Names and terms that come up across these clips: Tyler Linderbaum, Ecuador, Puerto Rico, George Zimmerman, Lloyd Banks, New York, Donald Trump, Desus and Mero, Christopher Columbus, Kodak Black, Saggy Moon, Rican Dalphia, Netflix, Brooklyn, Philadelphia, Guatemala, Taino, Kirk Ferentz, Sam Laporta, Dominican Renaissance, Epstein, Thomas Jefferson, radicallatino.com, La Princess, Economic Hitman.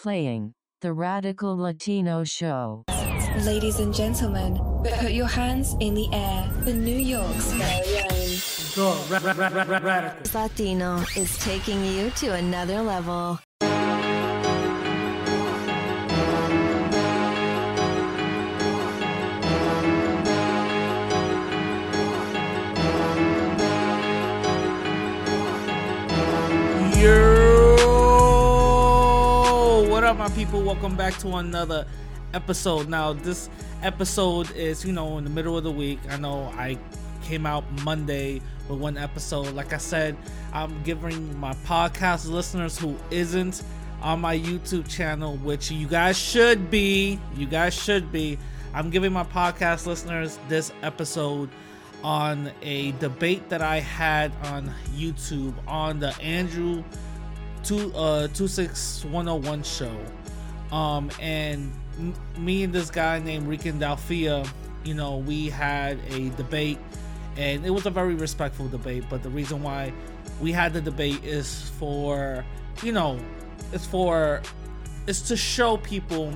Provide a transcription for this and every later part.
Playing the Radical Latino Show. Ladies and gentlemen, put your hands in the air for New York's very own. Radical Latino is taking you to another level. My people, welcome back to another episode. Now this episode is, you know, in the middle of the week. I know I came out Monday with one episode. Like I said, I'm giving my podcast listeners who isn't on my YouTube channel, which you guys should be. I'm giving my podcast listeners this episode on a debate that I had on YouTube on the Andrew 26101 show, and me and this guy named Rican Dalphia, you know, we had a debate, and it was a very respectful debate. But the reason why we had the debate is for, you know, it's to show people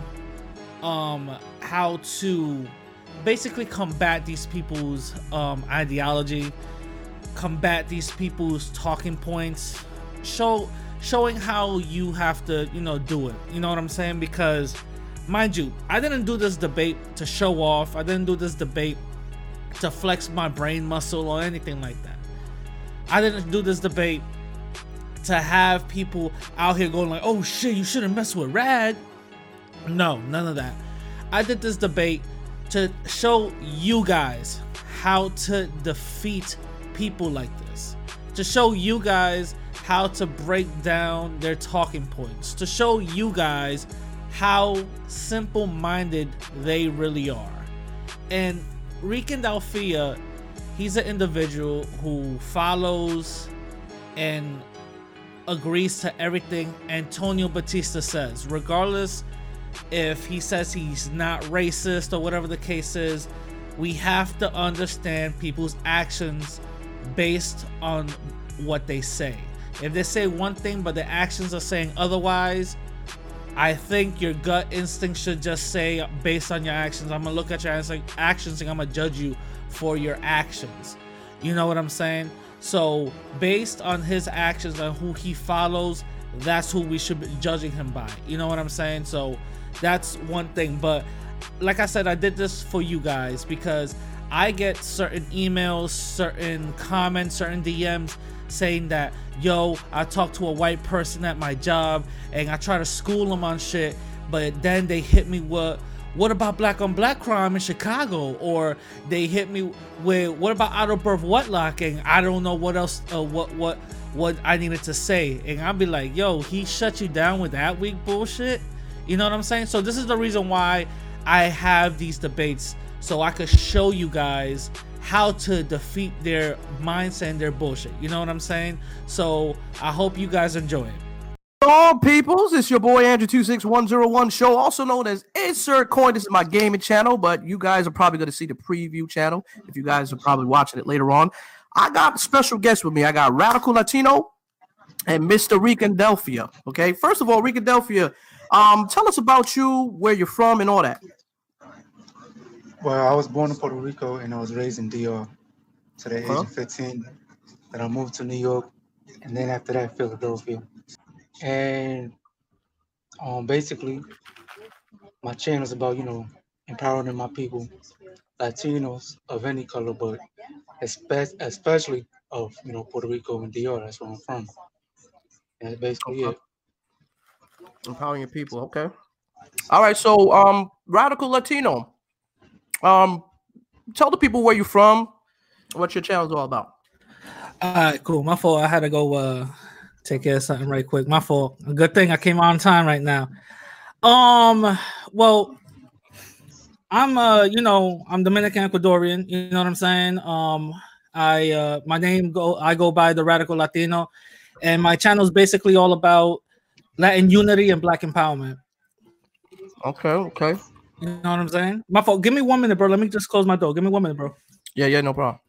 how to basically combat these people's ideology, combat these people's talking points, showing how you have to, you know, do it. You know what I'm saying? Because, mind you, I didn't do this debate to show off. I didn't do this debate to flex my brain muscle or anything like that. I didn't do this debate to have people out here going like, oh shit, you shouldn't mess with Rad. No, none of that. I did this debate to show you guys how to defeat people like this, to show you guys how to break down their talking points, to show you guys how simple-minded they really are. And Rican Dalphia, he's an individual who follows and agrees to everything Antonio Bautista says, regardless if he says he's not racist or whatever the case is. We have to understand people's actions based on what they say. If they say one thing but the actions are saying otherwise, I think your gut instinct should just say, based on your actions, I'm gonna look at your actions and I'm gonna judge you for your actions. You know what I'm saying? So based on his actions and who he follows, that's who we should be judging him by. You know what I'm saying? So that's one thing. But like I said, I did this for you guys because I get certain emails, certain comments, certain DMs saying that, yo, I talked to a white person at my job and I try to school them on shit, but then they hit me with, what about black on black crime in Chicago? Or they hit me with, what about out of birth wedlocking? I don't know what else, what I needed to say. And I'll be like, yo, he shut you down with that weak bullshit? You know what I'm saying? So this is the reason why I have these debates, so I could show you guys how to defeat their mindset and their bullshit. You know what I'm saying? So I hope you guys enjoy it. Hello, peoples. It's your boy, Andrew 26101 show, also known as Insert Coin. This is my gaming channel, but you guys are probably going to see the preview channel if you guys are probably watching it later on. I got special guests with me. I got Radical Latino and Mr. Rican Dalphia. Okay, first of all, Rican Dalphia, tell us about you, where you're from, and all that. Well, I was born in Puerto Rico and I was raised in DR to the age of 15. Then I moved to New York and then after that, Philadelphia. And basically, my channel is about, you know, empowering my people, Latinos of any color, but especially of, you know, Puerto Rico and DR. That's where I'm from. And that's basically it. Empowering your people. Okay. All right. So, Radical Latino. Tell the people where you're from, what your channel's all about. All right, cool. My fault. I had to go take care of something right quick. My fault. A good thing I came on time right now. Well, I'm you know, I'm Dominican Ecuadorian. You know what I'm saying? I my name I go by the Radical Latino, and my channel is basically all about Latin unity and Black empowerment. Okay. Okay. You know what I'm saying? My fault. Give me 1 minute, bro. Let me just close my door. Give me 1 minute, bro. Yeah, yeah, no problem.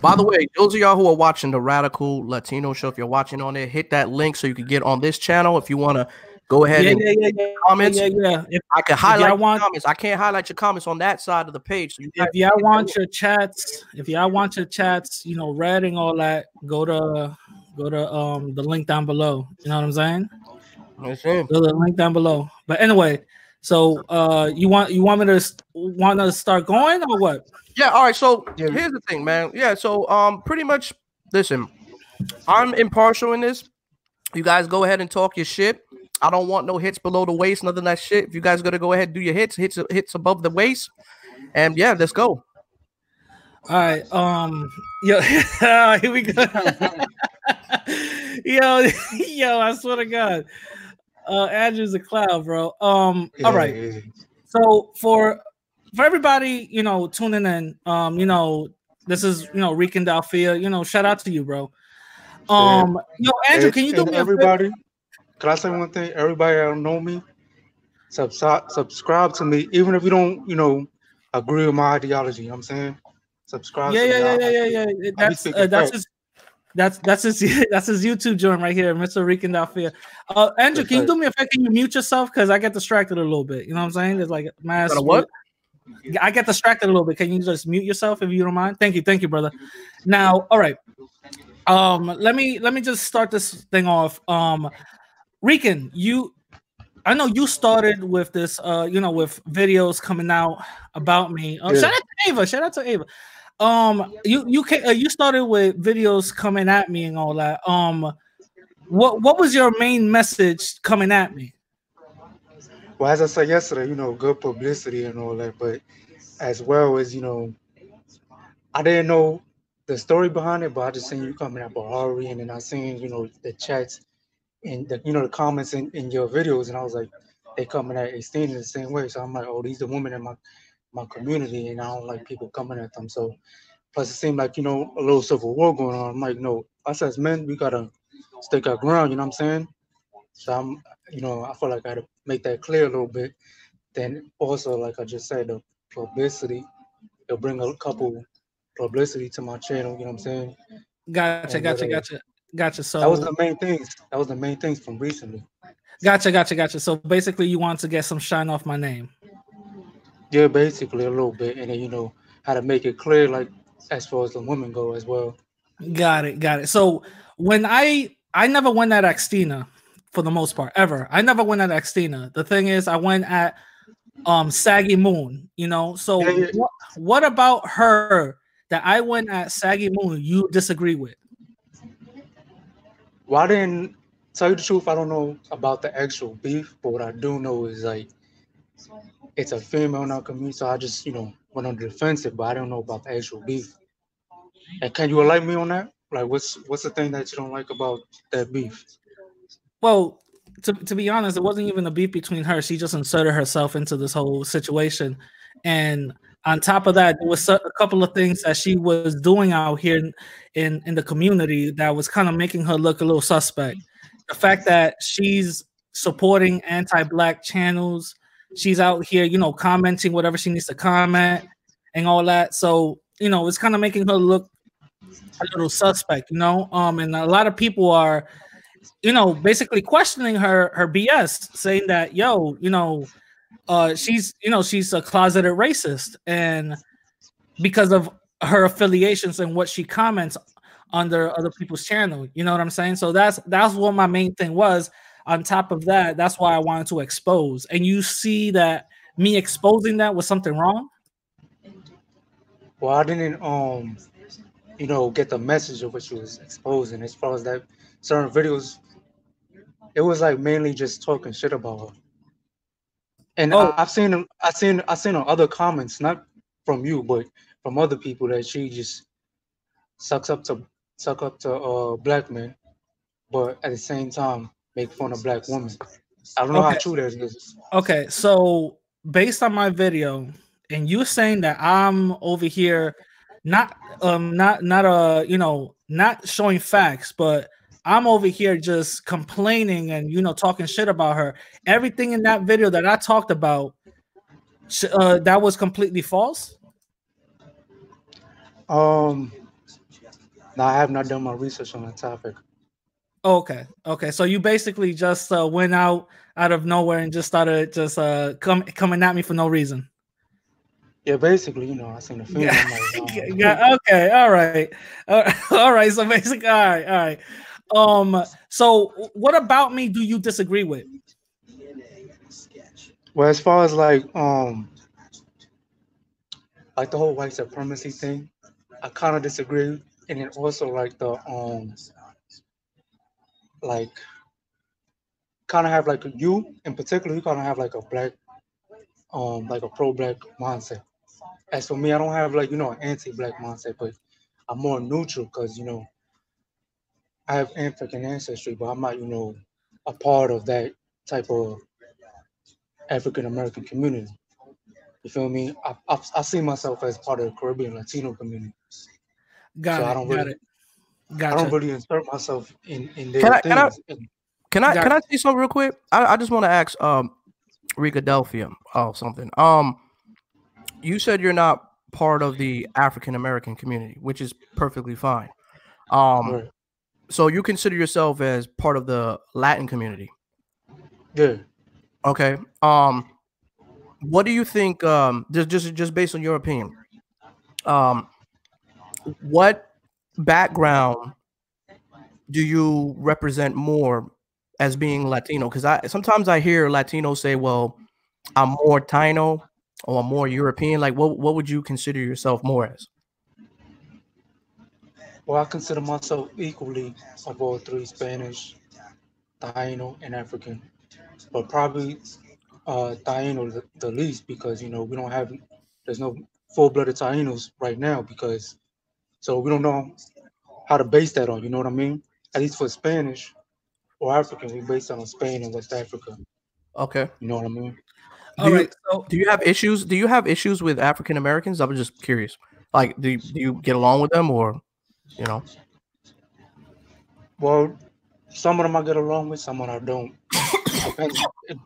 By the way, those of y'all who are watching the Radical Latino show, if you're watching on there, hit that link so you can get on this channel. If you want to go ahead and comments, If, I can highlight comments. I can't highlight your comments on that side of the page. So if y'all want your chats, you know, read and all that, go to the link down below. You know what I'm saying? That's it. Go to the link down below. But anyway, so you want to start going or what? Yeah, all right. So here's the thing, man. Yeah, so pretty much, listen, I'm impartial in this. You guys go ahead and talk your shit. I don't want no hits below the waist, none of that shit. If you guys gotta go ahead and do your hits above the waist, and yeah, let's go. All right, here we go. yo, I swear to God, Andrew's a clown, bro. All right. So for everybody, you know, tuning in, you know, this is, you know, Rican Dalphia. You know, shout out to you, bro. Yo, Andrew, can you do me a favor? Can I say one thing? Everybody that don't know me, subscribe to me, even if you don't, you know, agree with my ideology. You know what I'm saying? Subscribe. Yeah. That's his YouTube joint right here, Mr. Rican Dalphia. Andrew, can you do me a favor? Can you mute yourself? Because I get distracted a little bit. You know what I'm saying? There's like mass. I get distracted a little bit. Can you just mute yourself if you don't mind? Thank you, brother. Now, all right. Let me just start this thing off. Rican, I know you started with this, you know, with videos coming out about me. Shout out to Ava. You started with videos coming at me and all that. What was your main message coming at me? Well, as I said yesterday, you know, good publicity and all that, but as well as, you know, I didn't know the story behind it, but I just seen you coming up with Ari, and then I seen, you know, the chats and the, you know, the comments in your videos, and I was like, they coming at Axtina the same way. So I'm like, oh, these the women in my community, and I don't like people coming at them. So plus it seemed like, you know, a little civil war going on. I'm like, no, us as men, we gotta stick our ground. You know what I'm saying? So I'm, you know, I feel like I had to make that clear a little bit. Then also, like I just said, the publicity, it'll bring a couple publicity to my channel. You know what I'm saying? Gotcha. So that was the main things. That was the main things from recently. Gotcha. So basically, you want to get some shine off my name. Yeah, basically a little bit, and then, you know, how to make it clear, like as far as the women go as well. Got it. So when I never went at Axtina for the most part ever. I never went at Axtina. The thing is, I went at Saggy Moon. You know, so what about her that I went at Saggy Moon you disagree with? Well, I didn't tell you the truth. I don't know about the actual beef, but what I do know is, like, it's a female in our community, so I just, you know, went on the defensive, but I don't know about the actual beef. And can you enlighten me on that? Like, what's the thing that you don't like about that beef? Well, to be honest, it wasn't even a beef between her. She just inserted herself into this whole situation. And on top of that, there was a couple of things that she was doing out here in the community that was kind of making her look a little suspect. The fact that she's supporting anti-Black channels, she's out here, you know, commenting whatever she needs to comment and all that. So, you know, it's kind of making her look a little suspect, you know? And a lot of people are, you know, basically questioning her BS, saying that, yo, you know, she's a closeted racist, and because of her affiliations and what she comments under other people's channel, you know what I'm saying? So that's what my main thing was. On top of that, that's why I wanted to expose. And you see that me exposing that was something wrong? Well, I didn't, you know, get the message of what she was exposing. As far as that certain videos, it was like mainly just talking shit about her. And I've seen on other comments, not from you, but from other people, that she just sucks up to Black men, but at the same time make fun of Black women. I don't know how true that is. Okay, so based on my video and you saying that I'm over here not showing facts, but I'm over here just complaining and, you know, talking shit about her. Everything in that video that I talked about, that was completely false. No, I have not done my research on that topic. Okay. Okay. So you basically just went out of nowhere and just started just coming at me for no reason. Yeah, basically, you know, I seen the film. Yeah. Like, yeah. Okay. All right. All right. So basically, all right. All right. So what about me do you disagree with? Well, as far as like the whole white supremacy thing, I kind of disagree. And then also like the like kind of have like you in particular, you kind of have like a black like a pro-black mindset. As for me, I don't have like, you know, an anti-black mindset, but I'm more neutral because, you know, I have African ancestry, but I'm not, you know, a part of that type of African-American community. You feel me? I see myself as part of the Caribbean Latino community. Got so it. I don't really, gotcha. I don't really insert myself in their things. Can I say something real quick? I just want to ask Rican Dalphia something. You said you're not part of the African-American community, which is perfectly fine. Right. So you consider yourself as part of the Latin community? Yeah. Okay. What do you think? Just based on your opinion, what background do you represent more as being Latino? Because sometimes I hear Latinos say, "Well, I'm more Taino or I'm more European." Like, what would you consider yourself more as? Well, I consider myself equally of all three: Spanish, Taino, and African. But probably Taino the least because, you know, we don't have, there's no full-blooded Tainos right now because, so we don't know how to base that on, you know what I mean? At least for Spanish or African, we base that on Spain and West Africa. Okay. You know what I mean? All right. So do you have issues? Do you have issues with African-Americans? I was just curious. Like, do you get along with them or... You know, well, some of them I get along with, some of them I don't.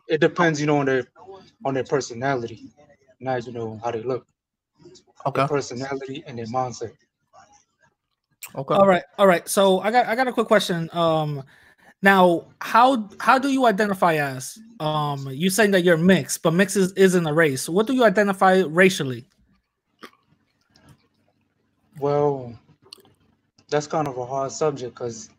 It depends, you know, on their personality, not, you know, how they look. Okay. Their personality and their mindset. Okay. All right. So I got a quick question. Now how do you identify as? You saying that you're mixed, but mixed isn't a race. What do you identify racially? Well, that's kind of a hard subject because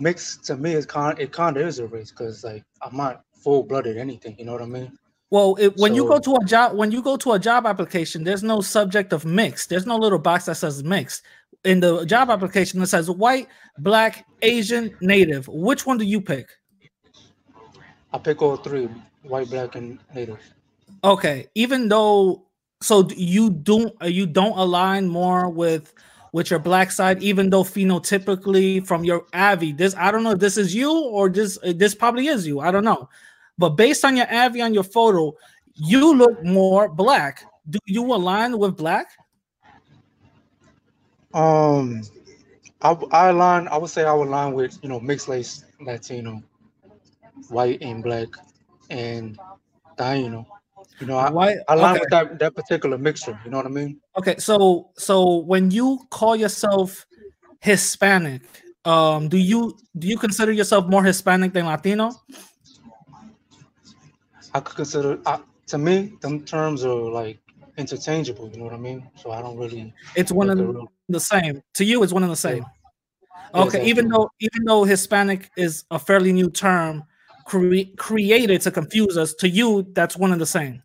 mixed to me is kind of is a race because like I'm not full-blooded anything, you know what I mean? Well, when you go to a job application, there's no subject of mixed. There's no little box that says mixed. In the job application, it says white, black, Asian, native. Which one do you pick? I pick all three: white, black, and native. Okay, even though you don't align more with your black side, even though phenotypically from your AVI, I don't know if this is you or this probably is you. I don't know. But based on your AVI on your photo, you look more black. Do you align with black? I would align with, you know, mixed race Latino, white and black and Taino. You know, I align with that particular mixture. You know what I mean? Okay, so when you call yourself Hispanic, do you consider yourself more Hispanic than Latino? I could consider. To me, them terms are like interchangeable. You know what I mean? So I don't really. It's one of the same. To you, it's one of the same. Yeah. Okay, exactly. even though Hispanic is a fairly new term created to confuse us, to you, that's one of the same.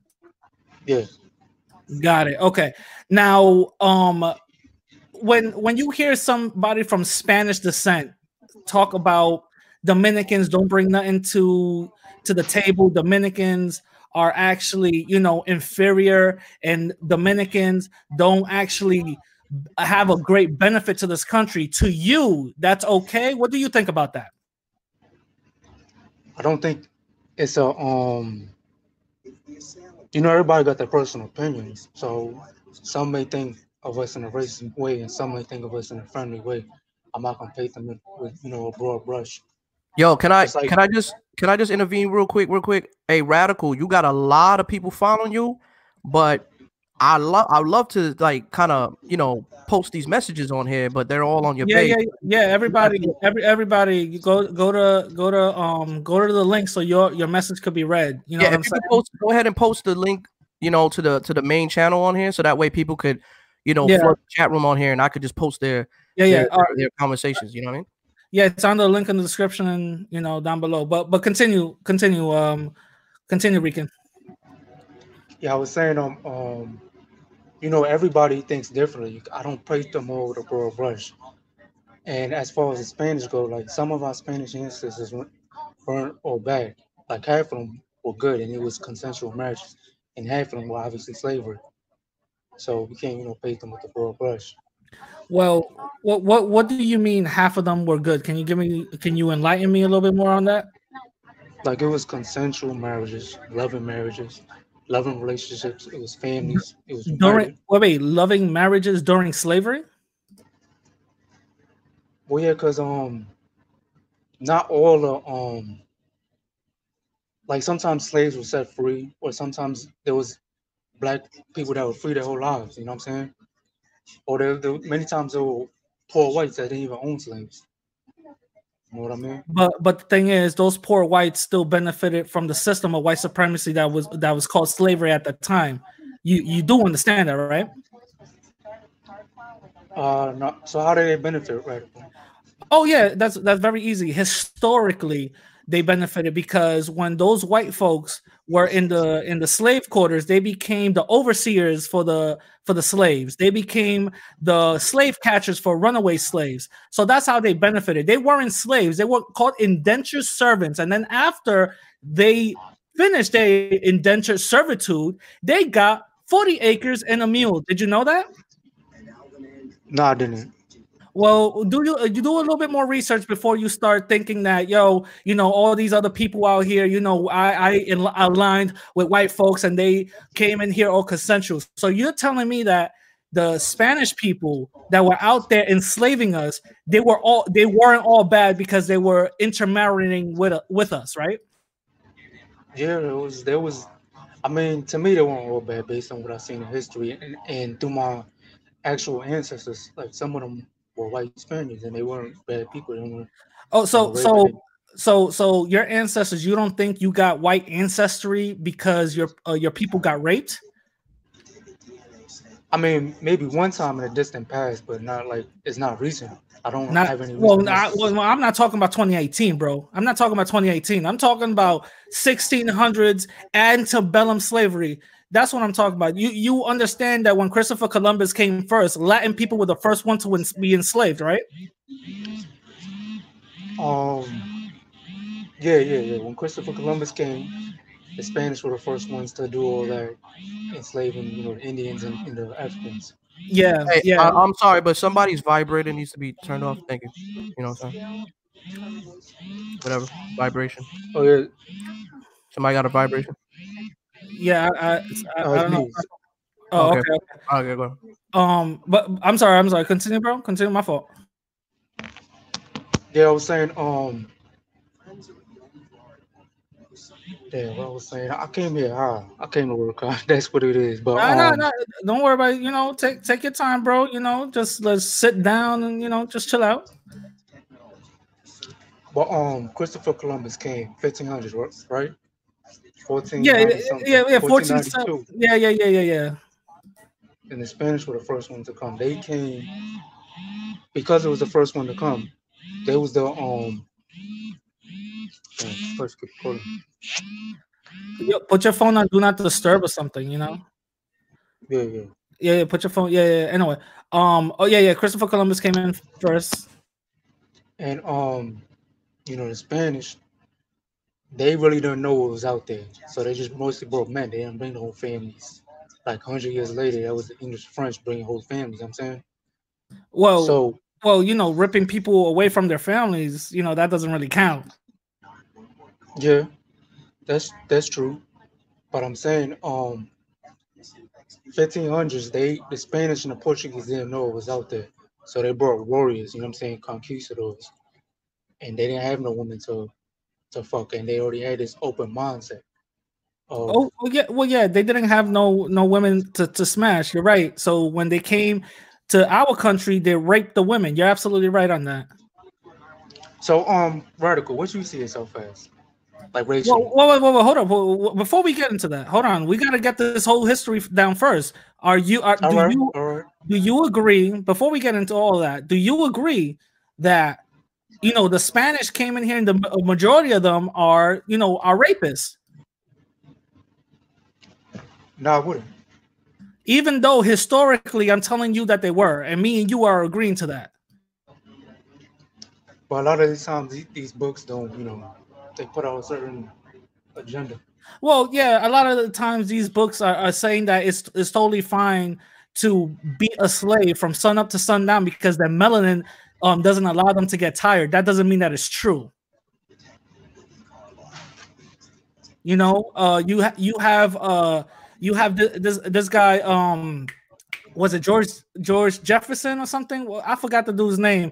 Yeah. Got it. Okay. Now, when you hear somebody from Spanish descent talk about Dominicans don't bring nothing to the table, Dominicans are actually, you know, inferior, and Dominicans don't actually have a great benefit to this country. To you, that's okay. What do you think about that? I don't think it's a you know, everybody got their personal opinions. So some may think of us in a racist way, and some may think of us in a friendly way. I'm not gonna paint them with, you know, a broad brush. Yo, can I just intervene real quick? Hey, Radical, you got a lot of people following you, but I would love to, like, kind of, you know, post these messages on here, but they're all on your page. Yeah. Everybody, go to the link so your message could be read. You know what I'm saying? Go ahead and post the link, you know, to the main channel on here, so that way people could, you know, flood the chat room on here, and I could just post their conversations. You know what I mean? Yeah, it's on the link in the description, and, you know, down below. But continue, Rican. Yeah, I was saying, you know, everybody thinks differently. I don't paint them over the broad brush. And as far as the Spanish go, like, some of our Spanish ancestors went burnt or bad. Like, half of them were good, and it was consensual marriages, and half of them were obviously slavery. So we can't, you know, paint them with the broad brush. Well, what do you mean half of them were good? Can you enlighten me a little bit more on that? Like, it was consensual marriages, loving relationships. It was families. It was loving marriages during slavery. Well, yeah, because not all the like, sometimes slaves were set free, or sometimes there was black people that were free their whole lives. You know what I'm saying? Or there many times there were poor whites that didn't even own slaves. You know what I mean? But the thing is, those poor whites still benefited from the system of white supremacy that was called slavery at the time. You do understand that, right? No. So how did they benefit, right? Oh yeah, that's very easy. Historically, they benefited because when those white folks were in the slave quarters, they became the overseers for the slaves. They became the slave catchers for runaway slaves. So that's how they benefited. They weren't slaves. They were called indentured servants. And then after they finished their indentured servitude, they got 40 acres and a mule. Did you know that? No, I didn't. Well, do a little bit more research before you start thinking that, yo, you know, all these other people out here, you know, I aligned with white folks and they came in here all consensual. So you're telling me that the Spanish people that were out there enslaving us, they weren't all bad because they were intermarrying with us, right? Yeah, there was. I mean, to me, they weren't all bad based on what I've seen in history and through my actual ancestors. Like, some of them were white Spaniards, and they weren't bad people. So your ancestors, you don't think you got white ancestry because your people got raped? I mean, maybe one time in the distant past, but not like it's not recent. I'm not talking about 2018, bro. I'm not talking about 2018. I'm talking about 1600s antebellum slavery. That's what I'm talking about. You understand that when Christopher Columbus came first, Latin people were the first one to be enslaved, right? Yeah. When Christopher Columbus came, the Spanish were the first ones to do all that enslaving, you know, the Indians and the Africans. Yeah, hey, yeah. I'm sorry, but somebody's vibrator needs to be turned off. Thank you. You know what I'm saying? Whatever. Vibration. Oh yeah. Somebody got a vibration. Yeah, I don't know. Oh, okay, go on. But I'm sorry. Continue, bro. Continue. My fault. Yeah, I was saying. What I was saying. I came here high. I came to work high. That's what it is. But no. Don't worry about it. You know, take your time, bro. You know, just let's sit down and, you know, just chill out. But Christopher Columbus came 1500, right? 1492. Yeah. And the Spanish were the first one to come. They came because it was the first one to come. They was the first people. Put your phone on Do Not Disturb or something, you know. Yeah. Put your phone. Yeah. Anyway, Christopher Columbus came in first, and you know, the Spanish, they really didn't know what was out there. So they just mostly brought men. They didn't bring the whole families. Like 100 years later, that was the English French bringing whole families. You know what I'm saying? Well, you know, ripping people away from their families, you know, that doesn't really count. Yeah, that's true. But I'm saying 1500s, the Spanish and the Portuguese didn't know what was out there. So they brought warriors, you know what I'm saying, conquistadors. And they didn't have no women to fuck, and they already had this open mindset. Well, yeah. They didn't have no women to smash. You're right. So when they came to our country, they raped the women. You're absolutely right on that. So, Radical, what you see so fast? Like racial. Whoa, hold up. Before we get into that, hold on. We gotta get this whole history down first. Do you agree? Before we get into all that, do you agree that the Spanish came in here, and the majority of them are rapists? No, I wouldn't. Even though historically, I'm telling you that they were, and me and you are agreeing to that. But a lot of the times, these books don't, they put out a certain agenda. Well, yeah, a lot of the times these books are saying that it's totally fine to be a slave from sun up to sundown because their melanin doesn't allow them to get tired. That doesn't mean that it's true. You have this guy, was it George Jefferson or something? Well, I forgot the dude's name.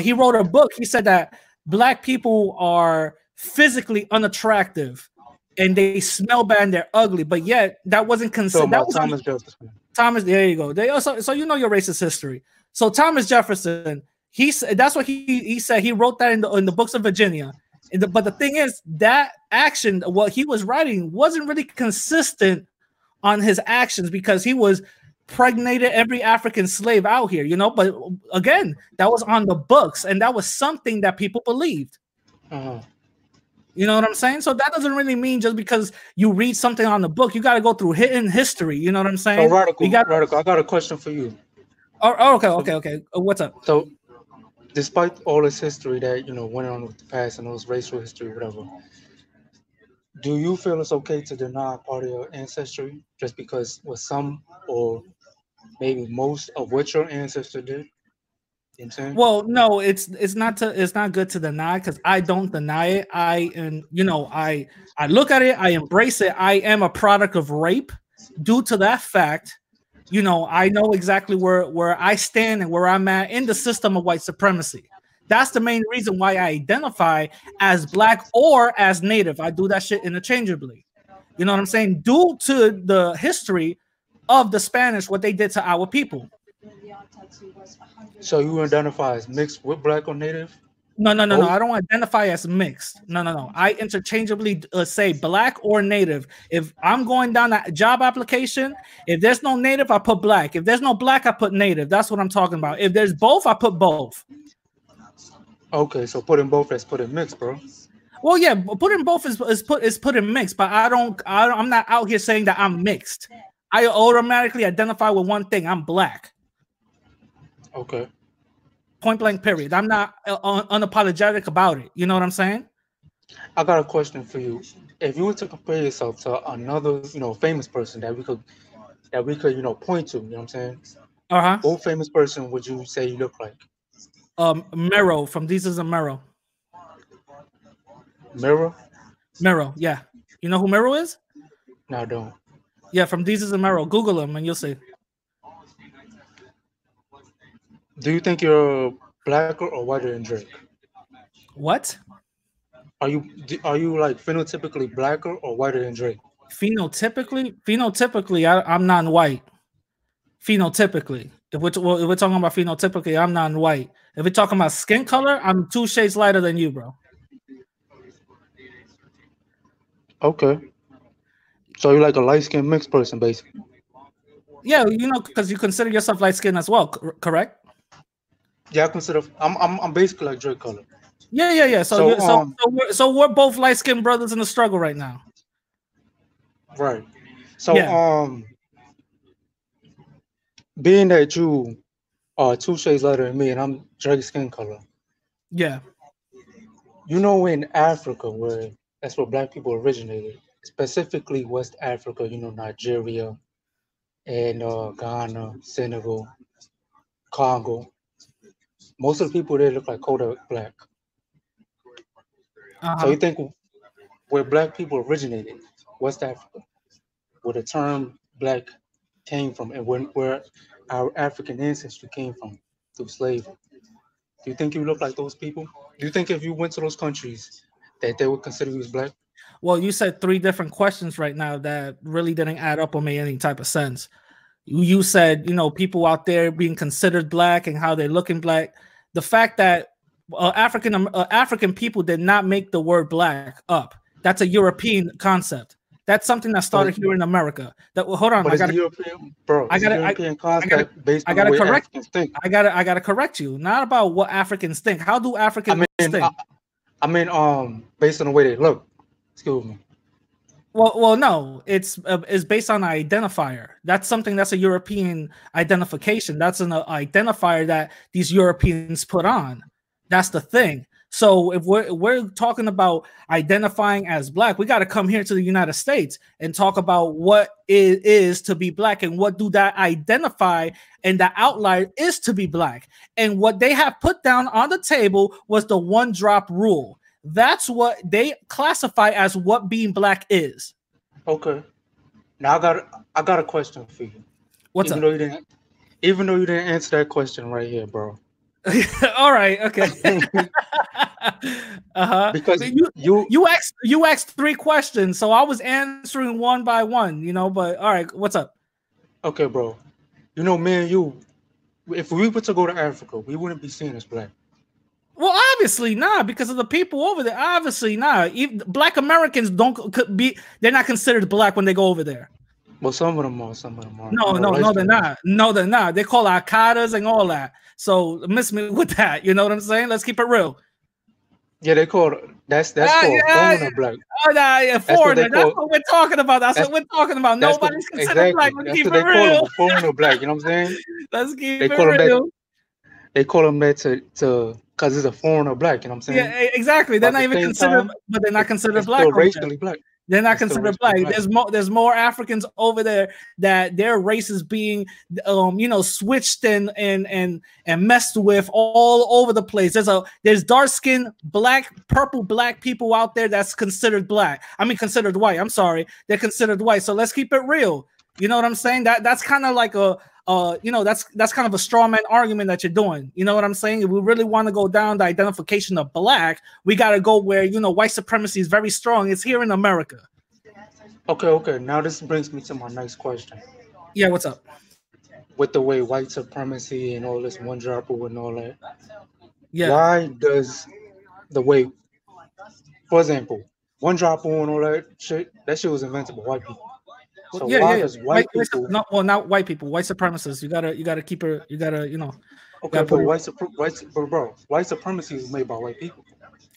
He wrote a book. He said that black people are physically unattractive and they smell bad and they're ugly, but yet that wasn't considered. So Thomas Jefferson. Thomas, there you go. So your racist history. So Thomas Jefferson, he said that's what he said. He wrote that in the books of Virginia. But the thing is, that action, what he was writing, wasn't really consistent on his actions because he was pregnated every African slave out here, But again, that was on the books, and that was something that people believed. Uh-huh. You know what I'm saying? So that doesn't really mean just because you read something on the book, you got to go through hidden history. You know what I'm saying? So Radical, I got a question for you. Oh, okay. What's up? So, despite all this history that went on with the past and those racial history, whatever, do you feel it's okay to deny part of your ancestry just because what some or maybe most of what your ancestor did? Well, no, it's not good to deny because I don't deny it. I look at it, I embrace it. I am a product of rape. Due to that fact, I know exactly where I stand and where I'm at in the system of white supremacy. That's the main reason why I identify as black or as native. I do that shit interchangeably. You know what I'm saying? Due to the history of the Spanish, what they did to our people. So you identify as mixed with black or native? No. I don't identify as mixed. No. I interchangeably say black or native. If I'm going down a job application, if there's no native, I put black. If there's no black, I put native. That's what I'm talking about. If there's both, I put both. Okay, so putting both is putting mixed, bro. Well, yeah, putting both is putting mixed. But I'm not out here saying that I'm mixed. I automatically identify with one thing. I'm black. Okay. Point blank, period. I'm not unapologetic about it. You know what I'm saying? I got a question for you. If you were to compare yourself to another, famous person that we could, point to, you know what I'm saying? Uh-huh. What famous person would you say you look like? Mero from Desus and Mero. Mero? Mero, yeah. You know who Mero is? No, I don't. Yeah, from Desus and Mero. Google him and you'll see. Do you think you're blacker or whiter than Drake? What? Are you like phenotypically blacker or whiter than Drake? Phenotypically, I'm non-white. Phenotypically, if we're talking about phenotypically, I'm non-white. If we're talking about skin color, I'm 2 shades lighter than you, bro. Okay. So you're like a light-skinned mixed person, basically. Yeah, because you consider yourself light-skinned as well, correct? Yeah, I consider I'm basically like Drake color. Yeah. So we're both light-skinned brothers in the struggle right now. Right. So yeah. Being that you are 2 shades lighter than me and I'm Drake skin color. Yeah. In Africa where that's where black people originated, specifically West Africa, Nigeria and Ghana, Senegal, Congo. Most of the people there look like Kodak Black. Uh-huh. So you think where black people originated, West Africa, where the term black came from and where our African ancestry came from through slavery. Do you think you look like those people? Do you think if you went to those countries that they would consider you as black? Well, you said three different questions right now that really didn't add up or make any type of sense. You said, you know, people out there being considered black and how they're looking black. The fact that African people did not make the word black up. That's a European concept. That's something that started here in America. That well, hold on, but I gotta correct you. Not about what Africans think. How do Africans think? I mean, based on the way they look. Excuse me. Well, no, it's based on an identifier. That's something that's a European identification. That's an identifier that these Europeans put on. That's the thing. So if we're talking about identifying as black, we got to come here to the United States and talk about what it is to be black and what do that identify and the outlier is to be black. And what they have put down on the table was the one drop rule. That's what they classify as what being black is. Okay. Now I got a question for you. What's up? Even though you didn't answer that question right here, bro. All right, okay. Because you asked three questions, so I was answering one by one, you know. But all right, what's up? Okay, bro. You know, man, if we were to go to Africa, we wouldn't be seen as black. Well, obviously not, because of the people over there. Obviously not. Even black Americans they're not considered black when they go over there. Well, some of them are, some of them aren't. No, they're not. No, they're not. They call arcadas and all that. So miss me with that. You know what I'm saying? Let's keep it real. Yeah, they call that's called foreigner black. Oh, yeah, foreigner. That's what we're talking about. That's what we're talking about. Nobody's considered black. Let's keep it real. They call them foreigner black. You know what I'm saying? Let's keep it real. They call them that because it's a foreigner black. You know what I'm saying? Yeah, exactly. They're not even considered, but they're not considered black. They're racially black. They're not considered black. There's more Africans over there that their race is being, you know, switched and messed with all over the place. There's dark skinned black, purple black people out there that's considered black. I mean, considered white. I'm sorry, they're considered white. So let's keep it real. You know what I'm saying? That's kind of like that's kind of a straw man argument that you're doing. You know what I'm saying? If we really want to go down the identification of black, we got to go where, you know, white supremacy is very strong. It's here in America. Okay. Now this brings me to my next question. Yeah, what's up? With the way white supremacy and all this one drop rule and all that. Yeah. Why does the way, for example, one drop rule and all that shit, that shit was invented by white people. So yeah. Not white people, white supremacists. You gotta keep her. You gotta, you know. Okay, but white supremacy is made by white people.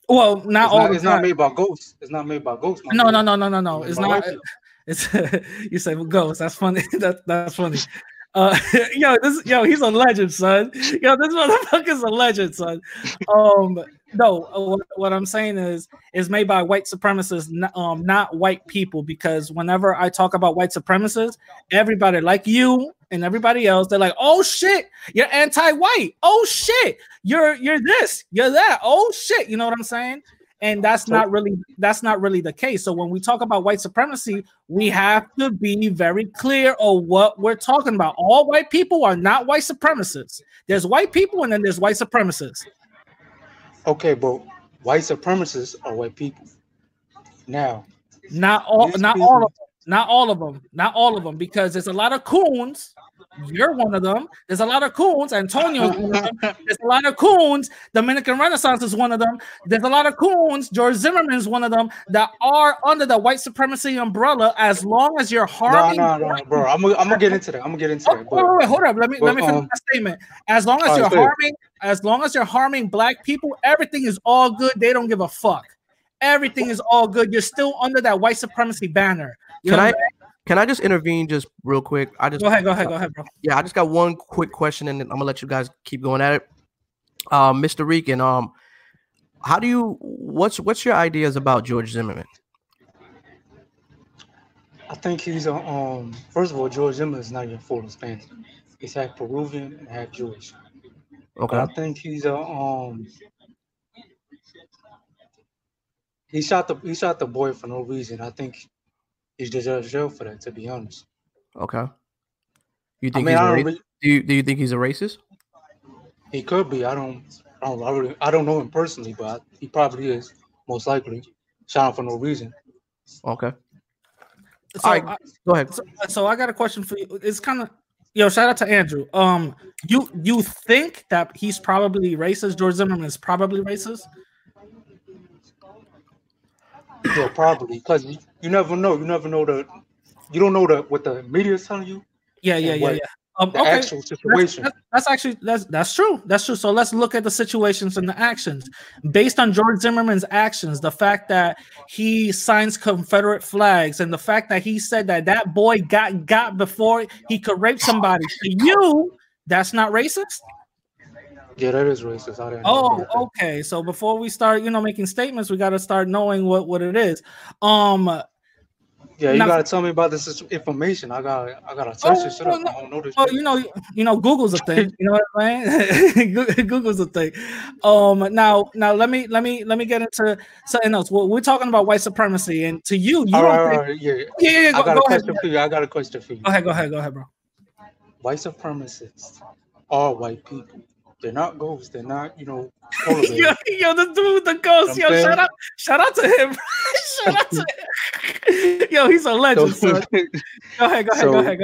Well, not all. It's not made by ghosts. It's not made by ghosts. No. It's not. It's you say ghosts. That's funny. That's funny. Yo, he's a legend, son. Yo, this motherfucker's a legend, son. No, what I'm saying is it's made by white supremacists, not white people, because whenever I talk about white supremacists, everybody like you and everybody else, they're like, oh shit, you're anti-white. Oh shit, you're this, you're that. Oh shit, you know what I'm saying? And that's not really the case. So when we talk about white supremacy, we have to be very clear on what we're talking about. All white people are not white supremacists. There's white people and then there's white supremacists. Okay, but white supremacists are white people. Now, not all of them, because there's a lot of coons. You're one of them. There's a lot of coons. Antonio's one of them. There's a lot of coons. Dominican Renaissance is one of them. There's a lot of coons. George Zimmerman is one of them that are under the white supremacy umbrella. As long as you're harming, no, bro. I'm gonna get into that. Wait, hold up. Let me finish that statement. As long as you're harming black people, everything is all good. They don't give a fuck. Everything is all good. You're still under that white supremacy banner. Can I just intervene just real quick? Go ahead, bro. Yeah, I just got one quick question, and I'm gonna let you guys keep going at it. Mr. Rican, what's your ideas about George Zimmerman? I think he's first of all, George Zimmerman is not your full Hispanic. He's half Peruvian and half Jewish. Okay. But I think he's he shot the boy for no reason. I think he deserves jail for that, to be honest. Okay. Do you think he's a racist? He could be. I don't know him personally, but he probably is, most likely. Shot him for no reason. Okay. So, all right, go ahead. So I got a question for you. It's kind of, yo, shout out to Andrew. You think that he's probably racist? George Zimmerman is probably racist? Yeah, probably, because you never know. You never know what the media is telling you. Yeah. The actual situation. That's true. So let's look at the situations and the actions. Based on George Zimmerman's actions, the fact that he signs Confederate flags and the fact that he said that that boy got before he could rape somebody, to you, that's not racist? Yeah, that is racist. Oh, okay. So before we start, making statements, we got to start knowing what it is. Yeah, you gotta tell me about this information. I gotta search this shit up. I don't know this. Oh, Google's a thing. You know what I mean? Google's a thing. Now let me get into something else. Well, we're talking about white supremacy, and to you, yeah. I got a question for you. Go ahead, bro. White supremacists are white people. They're not ghosts. They're not, Yo, the dude with the ghost. Yo, shout out to him. Shout out to him. Yo, he's a legend. So, go ahead.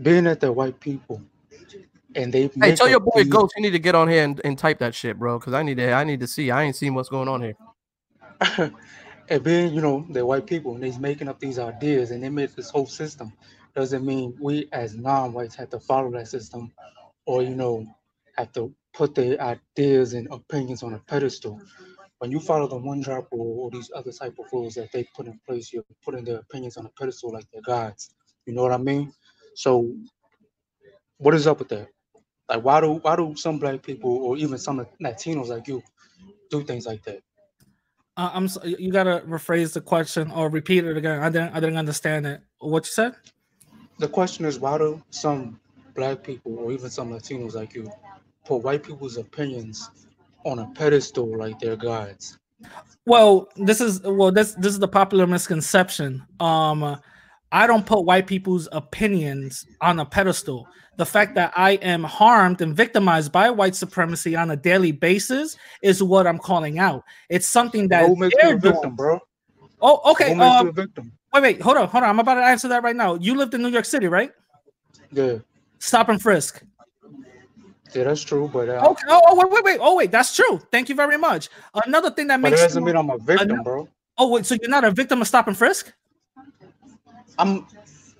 Being that they're white people, and they hey, tell your boy Ghost, you need to get on here and type that shit, bro, because I need to see. I ain't seen what's going on here. And being, they're white people, and they're making up these ideas, and they made this whole system. Doesn't mean we as non-whites have to follow that system, or have to put their ideas and opinions on a pedestal. When you follow the one drop rule or these other type of rules that they put in place, you're putting their opinions on a pedestal like they're gods. You know what I mean? So what is up with that? Like, why do some black people or even some Latinos like you do things like that? I'm sorry, you gotta rephrase the question or repeat it again. I didn't understand it. What you said? The question is, why do some black people or even some Latinos like you put white people's opinions on a pedestal like they're gods? Well, this is the popular misconception. I don't put white people's opinions on a pedestal. The fact that I am harmed and victimized by white supremacy on a daily basis is what I'm calling out. It's something that they're doing, bro. Oh, okay. Wait, hold on. I'm about to answer that right now. You lived in New York City, right? Yeah. Stop and frisk. Yeah, that's true, but okay. Oh wait, that's true. Thank you very much. Another thing that makes it doesn't mean I'm a victim, bro. Oh wait, so you're not a victim of stop and frisk? I'm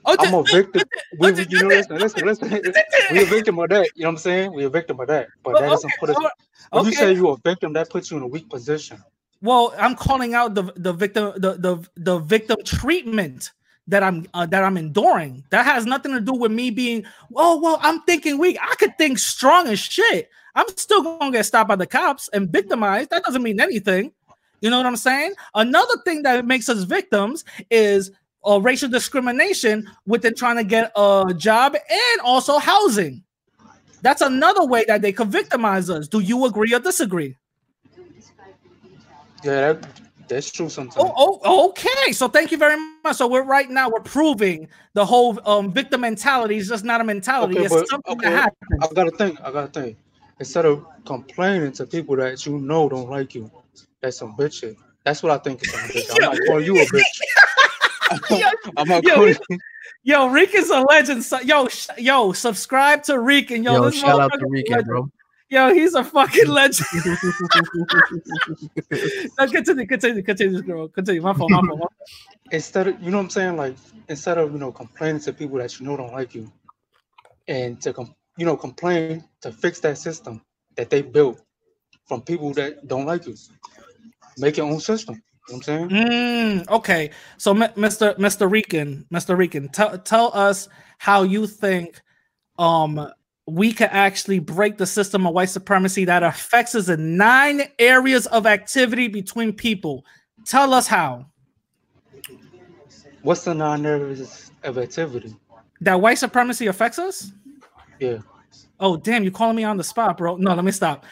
a victim. Listen. We're a victim of that. You know what I'm saying? We're a victim of that. But that doesn't put us. When you say you're a victim, that puts you in a weak position. Well, I'm calling out the victim treatment that I'm enduring. That has nothing to do with me being, I'm thinking weak. I could think strong as shit. I'm still gonna get stopped by the cops and victimized. That doesn't mean anything. You know what I'm saying? Another thing that makes us victims is racial discrimination within trying to get a job and also housing. That's another way that they could victimize us. Do you agree or disagree? Yeah, that's true sometimes. Okay. So thank you very much. So we're proving the whole victim mentality is just not a mentality. Okay, it's something that happens. I gotta think. Instead of complaining to people that don't like you, that's some bitch shit. That's what I think is some bitch. I'm not calling you a bitch. Yo, Rick is a legend. So, yo, subscribe to Rick and this shout out to Rick, bro. Yo, he's a fucking legend. No, continue, girl. Continue. My fault. Instead of, instead of, complaining to people that don't like you, and to, complain to fix that system that they built from people that don't like you, make your own system. You know what I'm saying? Okay. So, Mr. Rican, tell us how you think, we could actually break the system of white supremacy that affects us in 9 areas of activity between people. Tell us how. What's the 9 areas of activity that white supremacy affects us? Yeah. Oh, damn, you're calling me on the spot, bro. No, let me stop.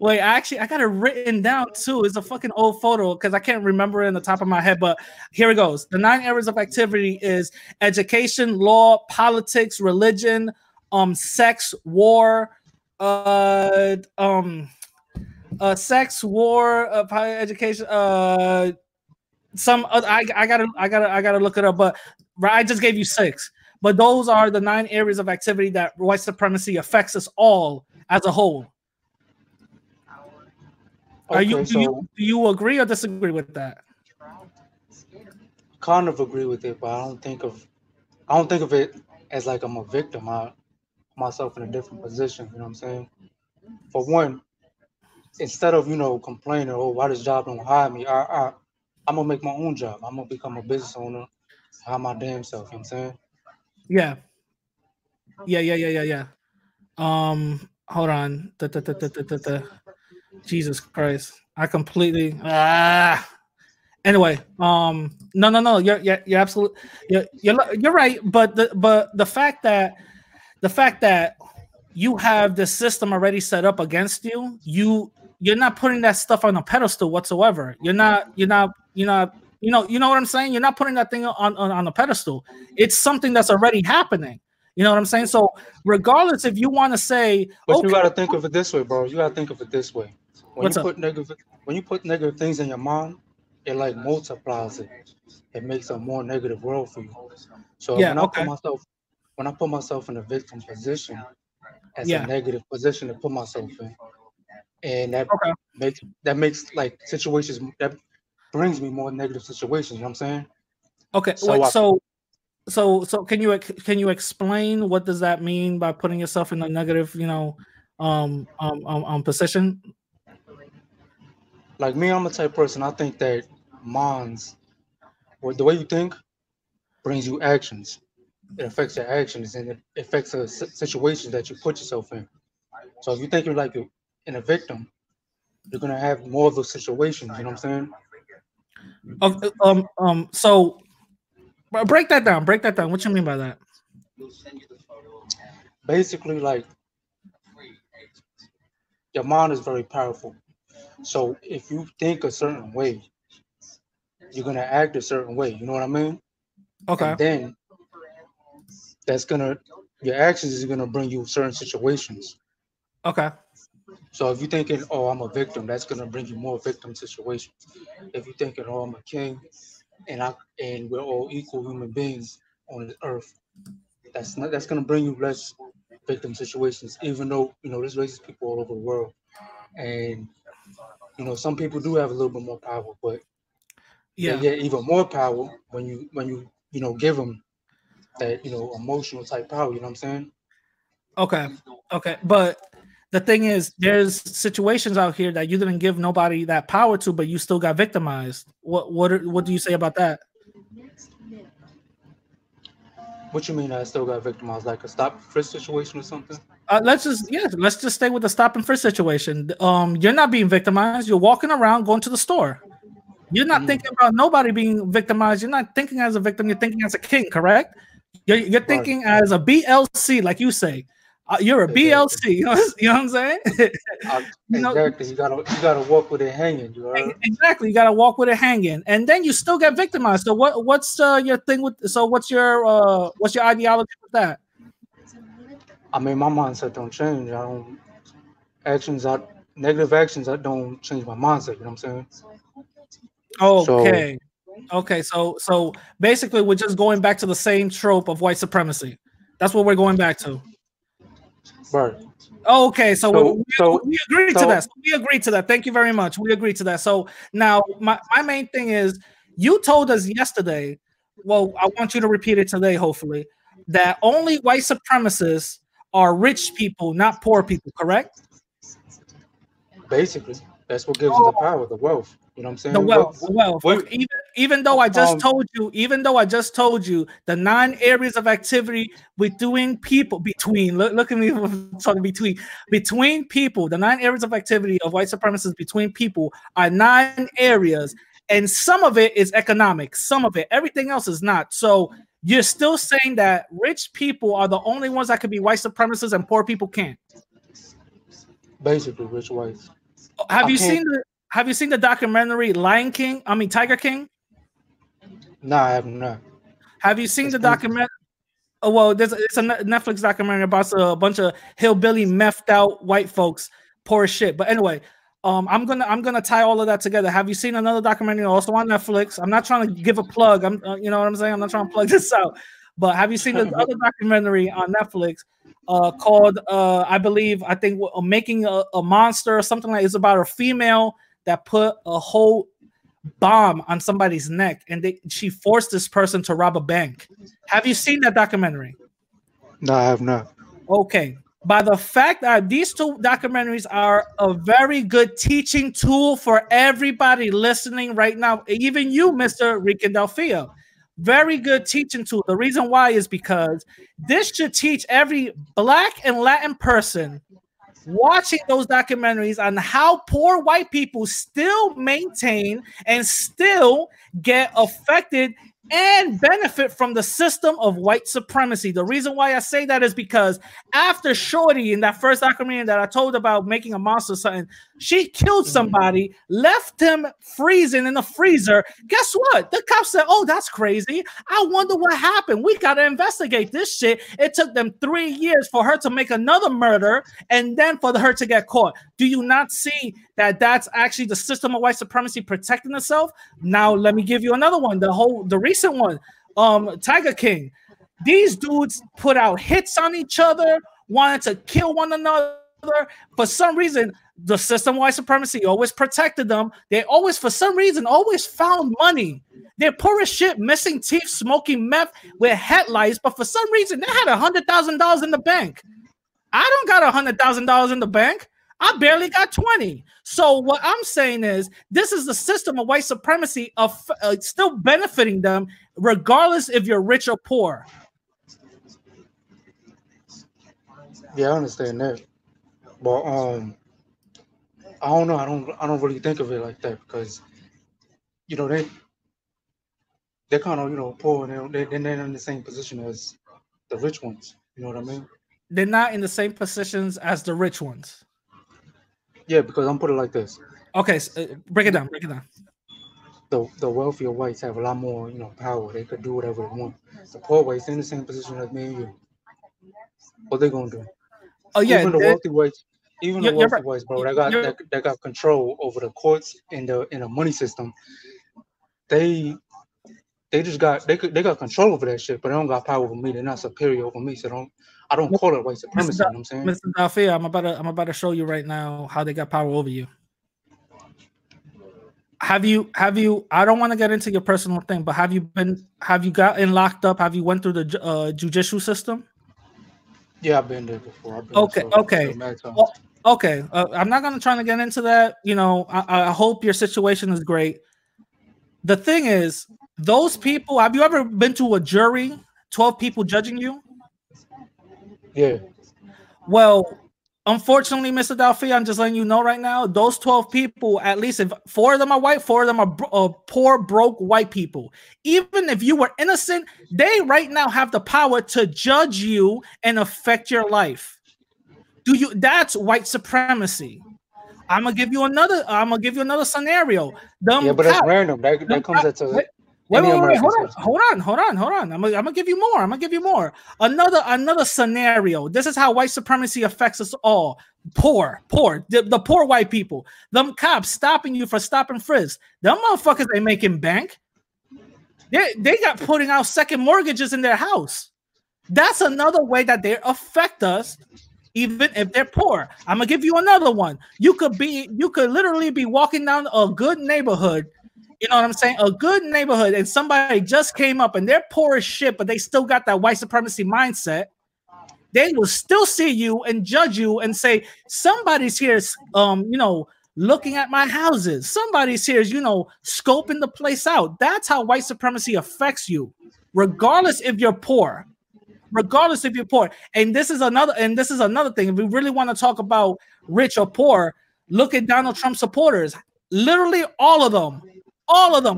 Wait, actually, I got it written down, too. It's a fucking old photo because I can't remember it in the top of my head, but here it goes. The 9 areas of activity is education, law, politics, religion, sex, war, sex, war, higher education, some other, I gotta look it up, but I just gave you 6. But those are the 9 areas of activity that white supremacy affects us all as a whole. Okay, do you agree or disagree with that? Kind of agree with it, but I don't think of it as like I'm a victim. I myself in a different position. You know what I'm saying? For one, instead of complaining, oh, why this job don't hire me? I'm gonna make my own job. I'm gonna become a business owner. Hire my damn self. You know what I'm saying? Yeah. Yeah. Hold on. Jesus Christ! I completely Anyway, no. You're absolutely you're right. But the fact that you have the system already set up against you, you're not putting that stuff on a pedestal whatsoever. You know what I'm saying? You're not putting that thing on a pedestal. It's something that's already happening. You know what I'm saying? So regardless, if you want to say, but okay, you gotta think of it this way, bro. You gotta think of it this way. When you put negative things in your mind, it like multiplies it. It makes a more negative world for you. So yeah, when I put myself in a victim position, as a negative position to put myself in, and that makes like situations that brings me more negative situations. You know what I'm saying? Okay. So can you explain what does that mean by putting yourself in a negative, position? Like me, I'm a type of person. I think that minds, or the way you think, brings you actions. It affects your actions, and it affects the situation that you put yourself in. So if you think you're like in a victim, you're gonna have more of those situations. You know what I'm saying? Okay, so. Break that down. What you mean by that? Basically, like, your mind is very powerful. So if you think a certain way, you're going to act a certain way. You know what I mean? Okay. And then that's going to, your actions is going to bring you certain situations. Okay. So if you're thinking, oh, I'm a victim, that's going to bring you more victim situations. If you're thinking, oh, I'm a king, and we're all equal human beings on this earth, that's gonna bring you less victim situations, even though there's racist people all over the world, and some people do have a little bit more power, but they get even more power when you give them that emotional type power. You know what I'm saying? Okay, but the thing is, there's situations out here that you didn't give nobody that power to, but you still got victimized. What do you say about that? What you mean I still got victimized? Like a stop and frisk situation or something? Let's just stay with the stop and frisk situation. You're not being victimized. You're walking around, going to the store. You're not thinking about nobody being victimized. You're not thinking as a victim. You're thinking as a king, correct? You're thinking as a BLC, like you say. You're a BLC, you know what I'm saying? Exactly. You gotta walk with it hanging. Exactly, you gotta walk with it hanging, and then you still get victimized. So what's your thing with? So what's your ideology with that? I mean, my mindset don't change. Negative actions. I don't change my mindset. You know what I'm saying? Okay. Okay. So basically, we're just going back to the same trope of white supremacy. That's what we're going back to. Right. Okay, so we agree to that. So we agree to that. Thank you very much. We agree to that. So now my main thing is, you told us yesterday, well, I want you to repeat it today, hopefully, that only white supremacists are rich people, not poor people, correct? Basically, that's what gives them the power, the wealth. You know what I'm saying? The wealth. Even though I just told you the 9 areas of activity the 9 areas of activity of white supremacists between people are 9 areas, and some of it is economic, some of it, everything else is not. So you're still saying that rich people are the only ones that could be white supremacists and poor people can't. Basically, rich whites. Have you seen the documentary Lion King? I mean, Tiger King? No, I have not. Have you seen the documentary? Oh, well, it's a Netflix documentary about a bunch of hillbilly, methed out white folks. Poor shit. But anyway, I'm gonna tie all of that together. Have you seen another documentary also on Netflix? I'm not trying to give a plug. I'm you know what I'm saying. I'm not trying to plug this out. But have you seen the other documentary on Netflix called I think Making a Monster or something like? It's about a female that put a whole bomb on somebody's neck, and she forced this person to rob a bank. Have you seen that documentary? No, I have not. Okay. By the fact that these two documentaries are a very good teaching tool for everybody listening right now, even you, Mr. Rican Dalphia. Very good teaching tool. The reason why is because this should teach every Black and Latin person watching those documentaries on how poor white people still maintain and still get affected and benefit from the system of white supremacy. The reason why I say that is because after Shorty in that first documentary that I told about, Making a Monster or something, she killed somebody, left him freezing in the freezer. Guess what? The cops said, oh, that's crazy. I wonder what happened. We got to investigate this shit. It took them 3 years for her to make another murder and then for her to get caught. Do you not see that that's actually the system of white supremacy protecting itself? Now, let me give you another one. The recent one, Tiger King. These dudes put out hits on each other, wanted to kill one another. For some reason, the system of white supremacy always protected them. They always, for some reason, always found money. They're poor as shit, missing teeth, smoking meth with headlights. But for some reason, they had $100,000 in the bank. I don't got $100,000 in the bank. I barely got 20. So what I'm saying is this is the system of white supremacy of still benefiting them, regardless if you're rich or poor. Yeah, I understand that. But I don't know. I don't really think of it like that because, you know, they're kind of, you know, poor and they're not in the same position as the rich ones. You know what I mean? They're not in the same positions as the rich ones. Yeah, because I'm putting it like this. Okay, so, break it down. The wealthier whites have a lot more, you know, power. They could do whatever they want. The poor whites are in the same position as me and you. What they gonna do? Oh yeah, even the wealthy whites, whites, bro, they got control over the courts and the money system. They got control over that shit, but they don't got power over me. They're not superior over me, so I don't call it white supremacy. You know what I'm saying, Mr. Dalphia, I'm about to show you right now how they got power over you. Have you? I don't want to get into your personal thing, but have you gotten locked up? Have you went through the judicial system? Yeah, I've been there before. Okay. I'm not gonna try to get into that. You know, I hope your situation is great. The thing is, those people. Have you ever been to a jury? 12 people judging you. Yeah. Well, unfortunately, Mr. Dalphia, I'm just letting you know right now, those 12 people, at least if 4 of them are white, 4 of them are poor, broke white people. Even if you were innocent, they right now have the power to judge you and affect your life. That's white supremacy. I'm gonna give you another scenario. Yeah, but that's random. That comes out to Wait, hold on. I'm gonna give you more. Another scenario. This is how white supremacy affects us all. The poor white people. Them cops stopping you for stopping frizz. Them motherfuckers ain't making bank. They got putting out second mortgages in their house. That's another way that they affect us, even if they're poor. I'm gonna give you another one. You could literally be walking down a good neighborhood. You know what I'm saying? A good neighborhood, and somebody just came up, and they're poor as shit, but they still got that white supremacy mindset. They will still see you and judge you and say, somebody's here, you know, looking at my houses. Somebody's here, you know, scoping the place out. That's how white supremacy affects you, regardless if you're poor. And this is another thing. If we really want to talk about rich or poor, look at Donald Trump supporters. Literally all of them.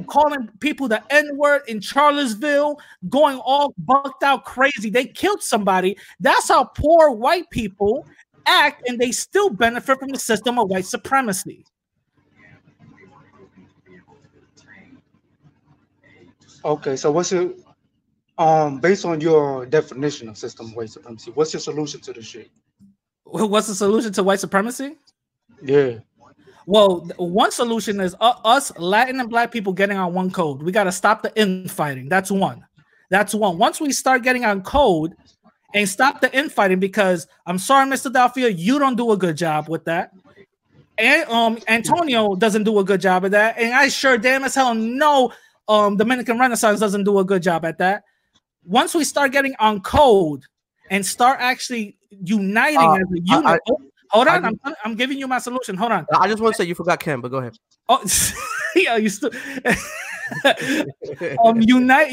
Calling people the N-word in Charlottesville, going all bucked out crazy. They killed somebody. That's how poor white people act, and they still benefit from the system of white supremacy. Okay, so what's your, based on your definition of system of white supremacy, what's your solution to this shit? What's the solution to white supremacy? Yeah. Well, one solution is us Latin and Black people getting on one code. We got to stop the infighting. That's one. That's one. Once we start getting on code and stop the infighting, because I'm sorry, Mr. Dalphia, you don't do a good job with that. And Antonio doesn't do a good job at that. And I sure damn as hell know Dominican Renaissance doesn't do a good job at that. Once we start getting on code and start actually uniting as a unit. Hold on, I'm giving you my solution. Hold on. I just want to say you forgot Kim, but go ahead. Oh, yeah, you still unite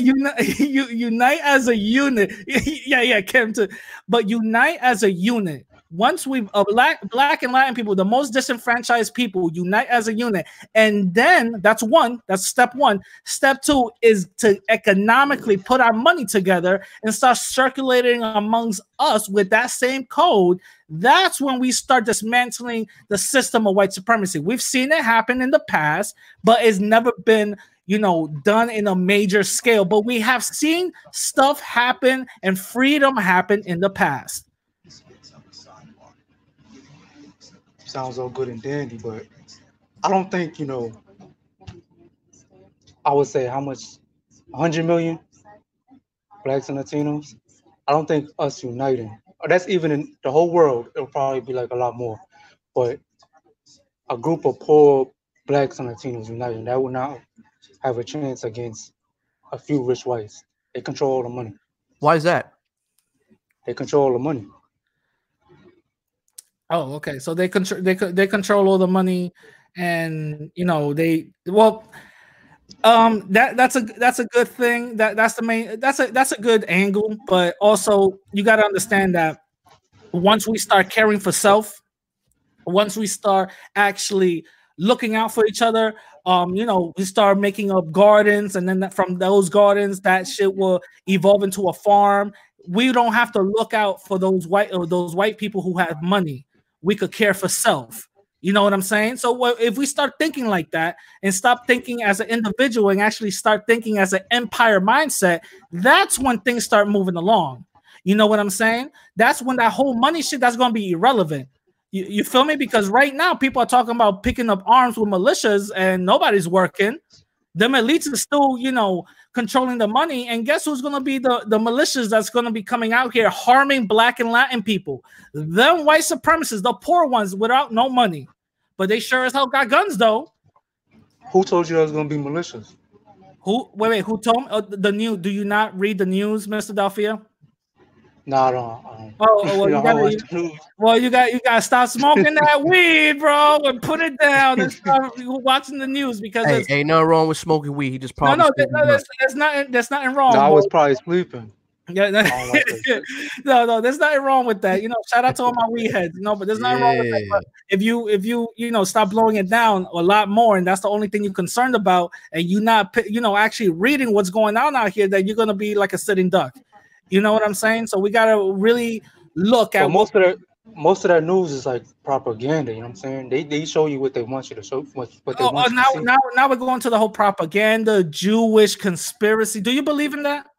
as a unit. yeah, Kim too. But unite as a unit. Once we black and Latin people, the most disenfranchised people, unite as a unit, and then that's one. That's step one. Step two is to economically put our money together and start circulating amongst us with that same code. That's when we start dismantling the system of white supremacy. We've seen it happen in the past, but it's never been, you know, done in a major scale. But we have seen stuff happen and freedom happen in the past. Sounds all good and dandy, but I don't think, you know, I would say how much, 100 million Blacks and Latinos, I don't think us uniting, that's even in the whole world, it'll probably be like a lot more, but a group of poor Blacks and Latinos uniting, that will not have a chance against a few rich whites. They control all the money. Why is that? They control all the money. Oh, okay. So they control all the money, and you know they that's a good thing. That's a good angle. But also you got to understand that once we start caring for self, once we start actually looking out for each other, you know, we start making up gardens, and then from those gardens, that shit will evolve into a farm. We don't have to look out for those white people who have money. We could care for self. You know what I'm saying? So if we start thinking like that and stop thinking as an individual and actually start thinking as an empire mindset, that's when things start moving along. You know what I'm saying? That's when that whole money shit, that's going to be irrelevant. You feel me? Because right now people are talking about picking up arms with militias and nobody's working. Them elites are still, you know, controlling the money. And guess who's going to be the militias that's going to be coming out here harming Black and Latin people? Them white supremacists, the poor ones without no money. But they sure as hell got guns, though. Who told you there was going to be militias? Who? Wait, who told me? Oh, the news. Do you not read the news, Mr. Dalphia? No, I don't. Well, you got to stop smoking that weed, bro, and put it down and start watching the news, because ain't nothing wrong with smoking weed. He just probably there's nothing wrong. No, I was probably sleeping. Yeah, no, there's nothing wrong with that. You know, shout out to all my weed heads. You know, but there's nothing wrong with that. But if you stop blowing it down a lot more, and that's the only thing you're concerned about, and you not, you know, actually reading what's going on out here, that you're gonna be like a sitting duck. You know what I'm saying? So we gotta really look at most of that news is like propaganda. You know what I'm saying? They show you what they want you to show. Now we're going to the whole propaganda, Jewish conspiracy. Do you believe in that?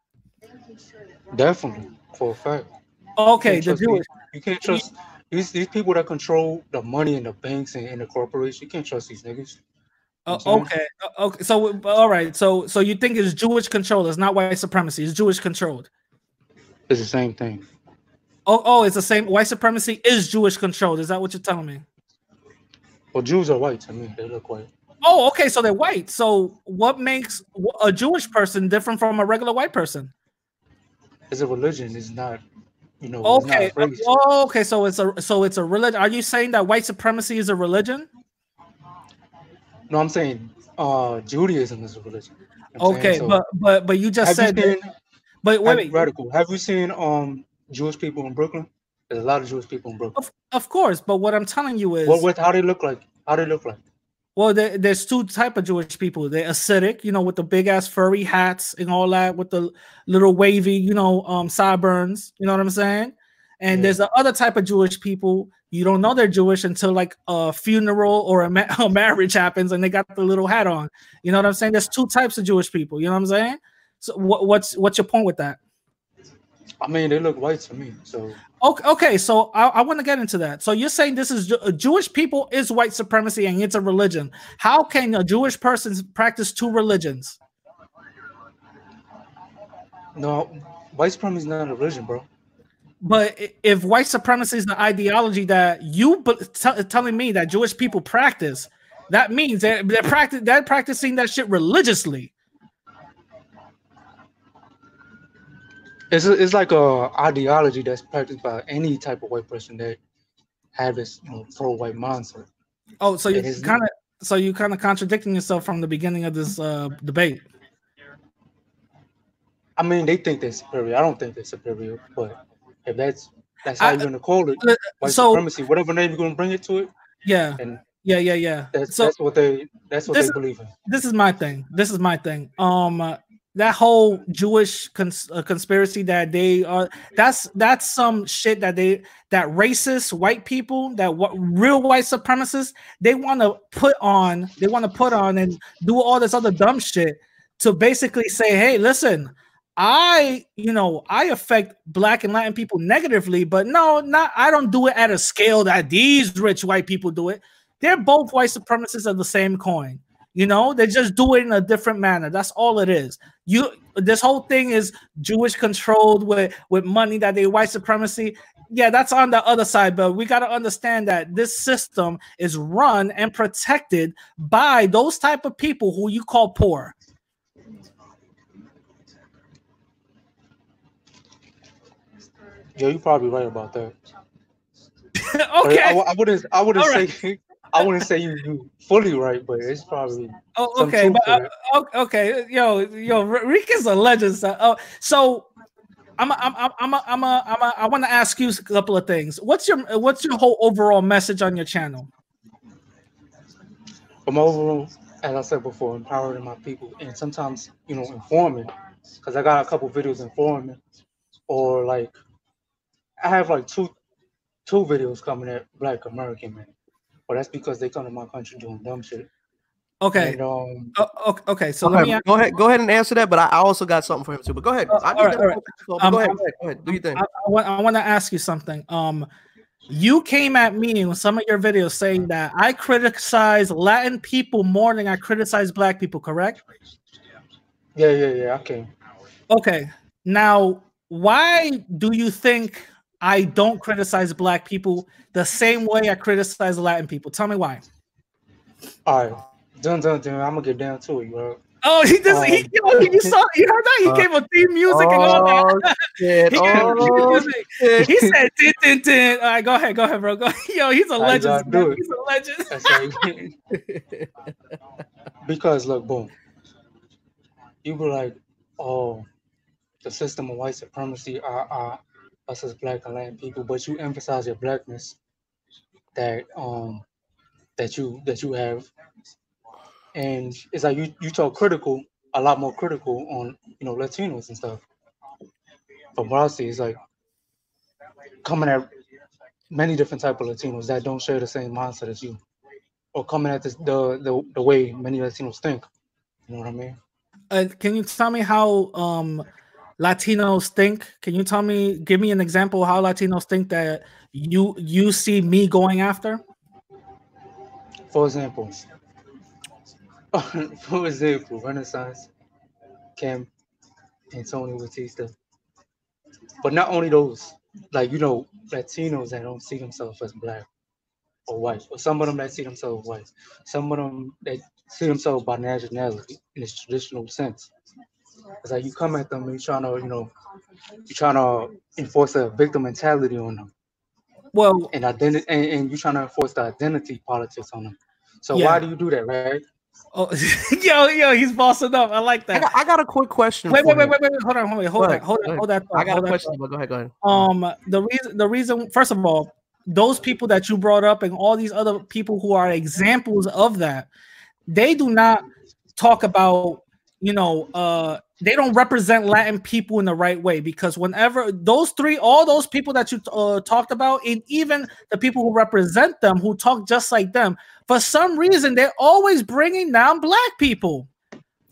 Definitely, for a fact. Okay, the Jewish. You can't trust these people that control the money in the banks and the corporations. You can't trust these niggas. Okay. So all right. So you think it's Jewish control? It's not white supremacy. It's Jewish controlled. It's the same thing. Oh, it's the same. White supremacy is Jewish controlled. Is that what you're telling me? Well, Jews are white to me. They look white. Oh, okay. So they're white. So what makes a Jewish person different from a regular white person? It's a religion. It's not, you know. Okay. Oh, okay. So it's a religion. Are you saying that white supremacy is a religion? No, I'm saying Judaism is a religion. Okay, so, but you just said. But wait. Radical. Have you seen Jewish people in Brooklyn? There's a lot of Jewish people in Brooklyn. Of course, but what I'm telling you is how they look like. How they look like? Well, there's two type of Jewish people. They're ascetic, you know, with the big ass furry hats and all that, with the little wavy, you know, sideburns. You know what I'm saying? And There's the other type of Jewish people. You don't know they're Jewish until like a funeral or a marriage happens, and they got the little hat on. You know what I'm saying? There's two types of Jewish people. You know what I'm saying? So what's your point with that? I mean, they look white to me. So Okay, so I want to get into that. So you're saying this is Jewish people is white supremacy and it's a religion. How can a Jewish person practice two religions? No, white supremacy is not a religion, bro. But if white supremacy is the ideology that you telling me that Jewish people practice, that means they're practicing that shit religiously. It's like a ideology that's practiced by any type of white person that have this, you know, pro-white mindset. Oh, so you kind of contradicting yourself from the beginning of this debate. I mean, they think they're superior. I don't think they're superior, but if that's how you're gonna call it, white supremacy, whatever name you're gonna bring it to it. Yeah. And yeah. That's what they believe in. This is my thing. That whole Jewish conspiracy that they are, that's some shit that racist white people, real white supremacists, they want to put on, and do all this other dumb shit to basically say, hey, listen, I affect Black and Latin people negatively, but no, I don't do it at a scale that these rich white people do it. They're both white supremacists of the same coin. You know, they just do it in a different manner. That's all it is. This whole thing is Jewish controlled with money that they white supremacy. Yeah, that's on the other side, but we got to understand that this system is run and protected by those type of people who you call poor. Yeah, you're probably right about that. Okay. I wouldn't all say... Right. I wouldn't say you fully right, but it's probably okay. Yo, Rican's a legend. So I want to ask you a couple of things. What's your whole overall message on your channel? I'm overall, as I said before, empowering my people, and sometimes informing, because I got a couple videos informing, or like I have like two videos coming at Black American men. Well, that's because they come to my country doing dumb shit. Okay. And, okay. So let me go ahead and answer that. But I also got something for him too. But go ahead. Go ahead. Do your thing. I want to ask you something. You came at me with some of your videos saying that I criticize Latin people more than I criticize Black people. Correct? Yeah. Okay. Okay. Now, why do you think I don't criticize Black people the same way I criticize Latin people? Tell me why. All right, dun. I'm gonna get down to it, bro. Oh, he does. You heard that? He gave a theme music and all that. Shit. He said, "Din." All right, go ahead, bro. Yo, he's a legend. He's a legend. Because look, boom. You were like, oh, the system of white supremacy. Us as Black and Latin people, but you emphasize your Blackness that you have, and it's like you talk critical, a lot more critical on Latinos and stuff. But what I see is like coming at many different type of Latinos that don't share the same mindset as you, or coming at the way many Latinos think. You know what I mean? Can you tell me how Latinos think? Can you tell me, give me an example of how Latinos think that you see me going after? For example, Renaissance, Kim, Antonio Bautista. But not only those, like, Latinos that don't see themselves as Black or white, or some of them that see themselves white, some of them that see themselves by nationality in its traditional sense. It's like you come at them and you're trying to enforce a victim mentality on them. Well, and you're trying to enforce the identity politics on them. So yeah. Why do you do that, right? Oh, yo, he's bossing up. I like that. I got a quick question. Wait. Hold on. I got a question. But go ahead. The reason, first of all, those people that you brought up and all these other people who are examples of that, they do not talk about. They don't represent Latin people in the right way, because whenever all those people that you talked about, and even the people who represent them, who talk just like them, for some reason, they're always bringing down Black people.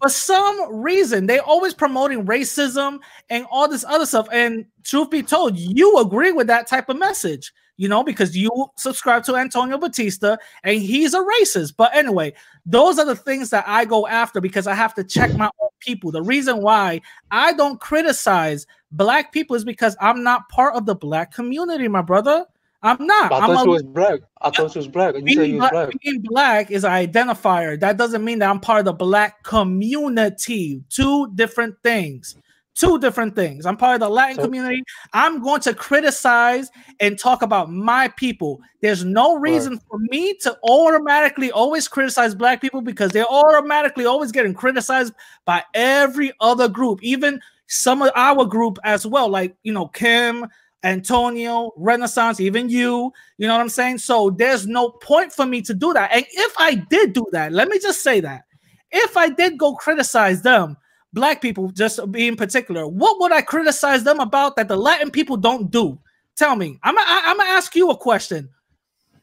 For some reason, they always promoting racism and all this other stuff. And truth be told, you agree with that type of message, you know, because you subscribe to Antonio Bautista and he's a racist. But anyway, those are the things that I go after because I have to check my own people. The reason why I don't criticize black people is because I'm not part of the black community, my brother. I'm not. I thought she was black. I thought she was black. You said you was black. Being black is an identifier. That doesn't mean that I'm part of the black community. Two different things. Two different things. I'm part of the Latin community. I'm going to criticize and talk about my people. There's no reason for me to automatically always criticize black people because they're automatically always getting criticized by every other group, even some of our group as well, like, you know, Kim, Antonio, Renaissance, even you, you know what I'm saying? So there's no point for me to do that. And if I did do that, let me just say that. If I did go criticize them, black people, just be in particular, what would I criticize them about that the Latin people don't do? Tell me. I'm going to ask you a question.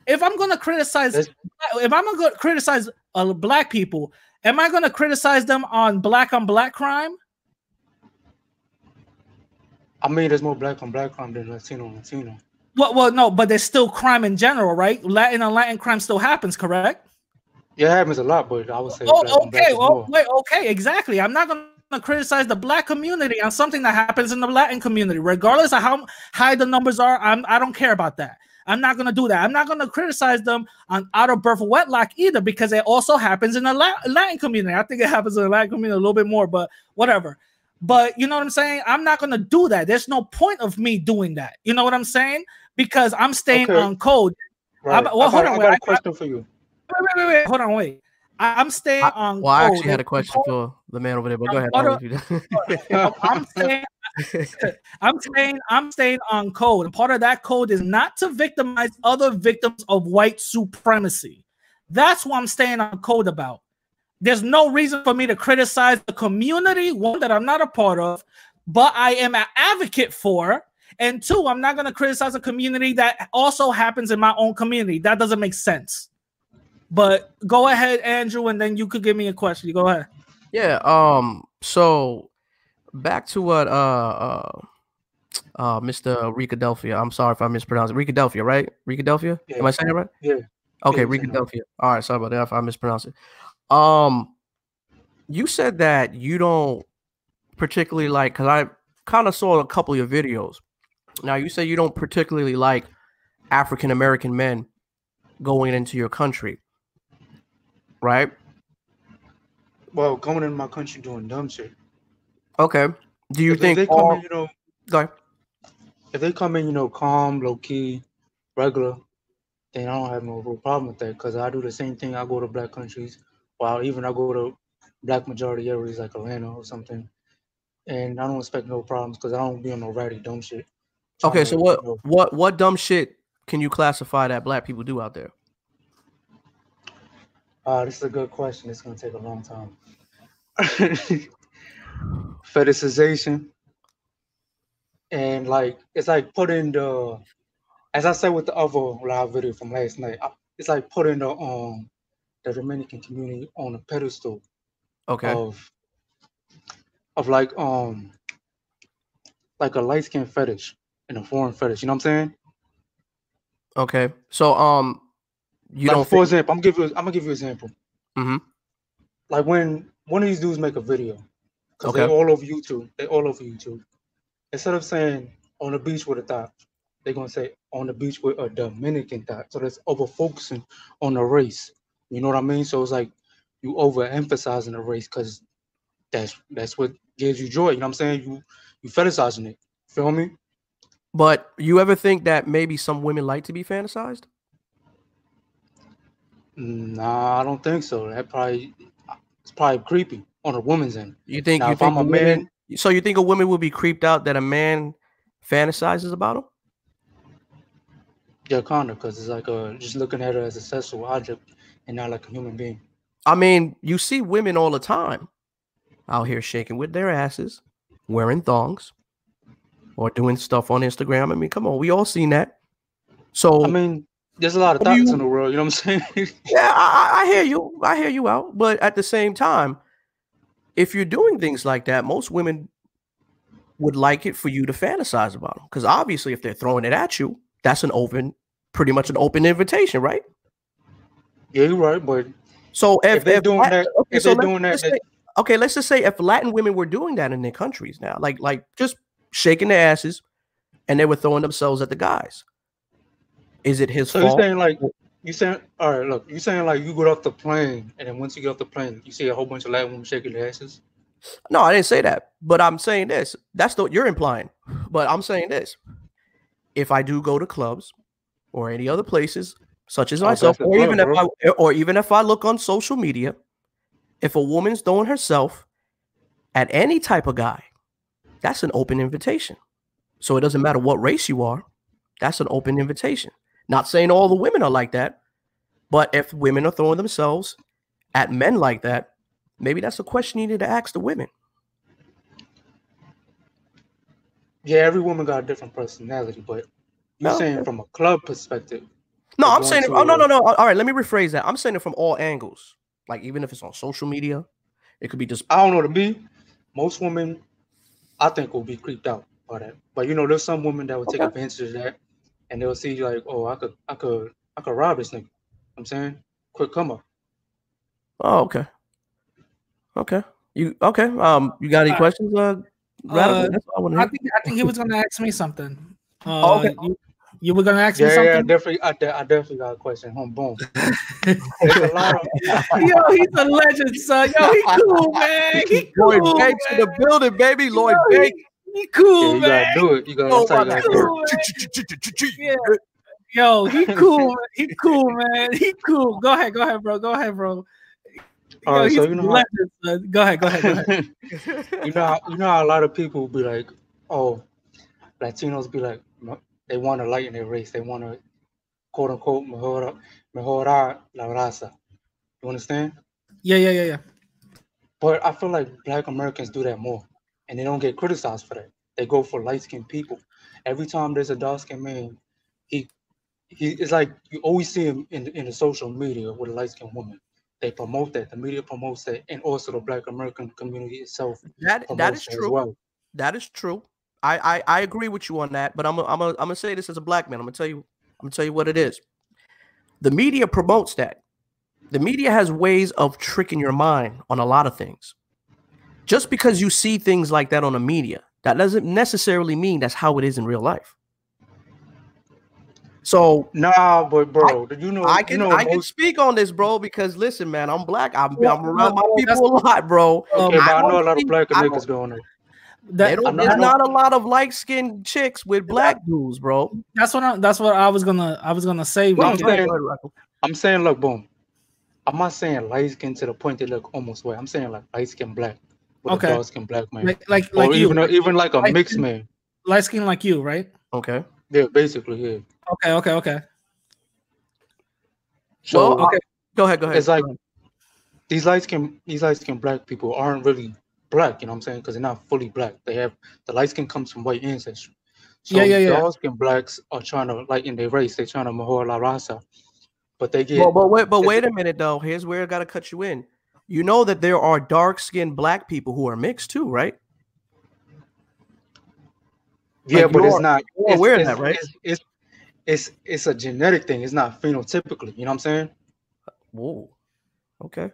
If I'm going to criticize, if I'm going to criticize black people, am I going to criticize them on black crime? I mean, there's more black on black crime than Latino on Latino. Well, no, but there's still crime in general, right? Latin on Latin crime still happens, correct? Yeah, it happens a lot, but I would say. Oh, okay. Oh, wait, okay, exactly. I'm not going to criticize the black community on something that happens in the Latin community, regardless of how high the numbers are. I don't care about that. I'm not going to do that. I'm not going to criticize them on out of birth wedlock either, because it also happens in the Latin community. I think it happens in the Latin community a little bit more, but whatever. But you know what I'm saying? I'm not going to do that. There's no point of me doing that. You know what I'm saying? Because I'm staying on code. Right. I got a question for you. Wait. Hold on, wait. I'm staying on code. Well, I actually had a question for the man over there, but go ahead. I'm staying on code. And part of that code is not to victimize other victims of white supremacy. That's what I'm staying on code about. There's no reason for me to criticize the community, one, that I'm not a part of, but I am an advocate for, and two, I'm not going to criticize a community that also happens in my own community. That doesn't make sense. But go ahead, Andrew, and then you could give me a question. Go ahead. Yeah, so back to what Mr. Rican Dalphia, I'm sorry if I mispronounced it. Rican Dalphia, right? Rican Dalphia? Yeah. Am I saying it right? Yeah. Okay, Rican Dalphia. All right, sorry about that if I mispronounced it. You said that you don't particularly like, because I kind of saw a couple of your videos. Now, you say you don't particularly like African-American men going into your country, right? Well, going into my country doing dumb shit. Okay. Do you think they come in, you know, like if they come in, you know, calm, low-key, regular, then I don't have no real problem with that because I do the same thing. I go to black countries. Well, even I go to black majority areas like Atlanta or something, and I don't expect no problems because I don't be on no ratty dumb shit. Okay, so what dumb shit can you classify that black people do out there? This is a good question. It's gonna take a long time. Fetishization and like it's like putting the, as I said with the other live video from last night, it's like putting the Dominican community on a pedestal, okay, of like a light skin fetish and a foreign fetish. You know what I'm saying? Okay, so you like, don't. For example, I'm gonna give you an example. Mm-hmm. Like when one of these dudes make a video, because they're all over YouTube. Instead of saying on the beach with a thot, they're gonna say on the beach with a Dominican thot. So that's over focusing on the race. You know what I mean? So it's like you overemphasizing the race because that's what gives you joy. You know what I'm saying? You fetishizing it. Feel me? But you ever think that maybe some women like to be fantasized? Nah, I don't think so. That probably it's probably creepy on a woman's end. You think now, you if think I'm a man? So you think a woman will be creeped out that a man fantasizes about him? Yeah, kinda, because it's like just looking at her as a sexual object and not like a human being. I mean, you see women all the time out here shaking with their asses, wearing thongs, or doing stuff on Instagram. I mean, come on, we all seen that. So I mean, there's a lot of thoughts in the world, you know what I'm saying? Yeah, I hear you out. But at the same time, if you're doing things like that, most women would like it for you to fantasize about them. Because obviously, if they're throwing it at you, that's an open, pretty much an open invitation, right? Yeah, you're right, but so if they're doing that, okay, if they're doing that, okay, let's just say if Latin women were doing that in their countries now, like just shaking their asses, and they were throwing themselves at the guys, is it his fault? You're saying like all right, look, you're saying like you get off the plane, and then once you get off the plane, you see a whole bunch of Latin women shaking their asses. No, I didn't say that, but I'm saying this. That's what you're implying. But I'm saying this: if I do go to clubs or any other places, such as myself, or even if I look on social media, if a woman's throwing herself at any type of guy, that's an open invitation. So it doesn't matter what race you are, that's an open invitation. Not saying all the women are like that, but if women are throwing themselves at men like that, maybe that's a question you need to ask the women. Yeah, every woman got a different personality, but you're saying from a club perspective. No, I'm saying, oh, no. All right, let me rephrase that. I'm saying it from all angles. Like, even if it's on social media, it could be just... I don't know, to me, most women, I think, will be creeped out by that. But, you know, there's some women that will take advantage of that, and they'll see, like, oh, I could rob this nigga. I'm saying, quick come up. Oh, okay. Okay. You got any questions? I think he was going to ask me something. Oh, okay. You were gonna ask me something? Yeah, definitely. I definitely got a question. Boom. Yo, he's a legend, son. Yo, he cool, man. He cool. Lloyd Banks in the building, baby. Lloyd Banks. He cool, man. You gotta do it. You gotta do it. Yo, he cool. He cool, man. He cool. Go ahead, bro. All right, so you know, go ahead. You know, how a lot of people be like, oh, Latinos be like, they want to lighten their race. They want to, quote unquote, mejorar la raza. You understand? Yeah. But I feel like Black Americans do that more, and they don't get criticized for that. They go for light-skinned people. Every time there's a dark-skinned man, it's like you always see him in the social media with a light-skinned woman. They promote that. The media promotes that, and also the Black American community itself. That is true. Well. That is true. I agree with you on that, but I'm gonna say this as a Black man. I'm gonna tell you what it is. The media promotes that. The media has ways of tricking your mind on a lot of things. Just because you see things like that on the media, that doesn't necessarily mean that's how it is in real life. So nah, but bro, I can speak on this, bro, because listen, man, I'm Black. I'm around my people a lot, bro. Okay, I know a lot of Black niggas going there. There's not a lot of light-skinned chicks with Black dudes, bro. That's what I was gonna say. Well, I'm saying, look, boom. I'm not saying light-skinned to the point they look almost white. I'm saying like light-skinned Black with a dark-skinned Black man, like you. Even like a mixed man, light-skinned like you, right? Okay. Yeah, basically, yeah. Okay. So well, okay, go ahead. It's like these light-skinned Black people aren't really Black, you know what I'm saying? Because they're not fully Black. They have the light skin comes from white ancestry. So yeah. Dark skin Blacks are trying to lighten their race. They're trying to mejor la raza, but they get. But wait a minute though. Here's where I gotta cut you in. You know that there are dark skinned Black people who are mixed too, right? Yeah, like, but it's not. You're aware of that, right? It's a genetic thing. It's not phenotypically. You know what I'm saying? Whoa. Okay.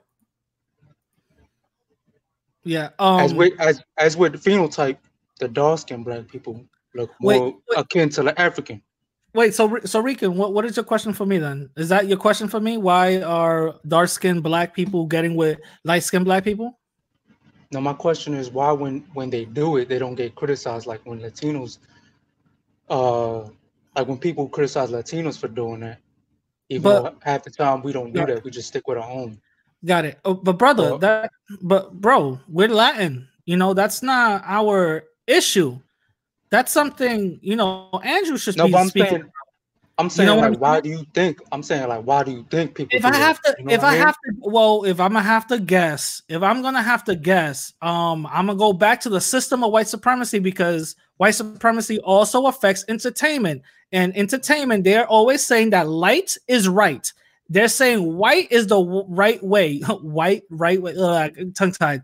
Yeah. As with phenotype, the dark skinned Black people look more akin to the African. Wait, so Rican, what is your question for me then? Is that your question for me? Why are dark skinned Black people getting with light skinned Black people? No, my question is why when they do it, they don't get criticized like when Latinos, like when people criticize Latinos for doing that. Even though half the time we don't do that, we just stick with our own. Got it. Oh, but brother, bro, we're Latin. You know, that's not our issue. That's something, you know, Andrew should be speaking. I'm saying you know, like, why do you think people if I'm gonna have to guess, I'm gonna go back to the system of white supremacy, because white supremacy also affects entertainment. And entertainment, they're always saying that light is right. They're saying white is the right way. Tongue tied.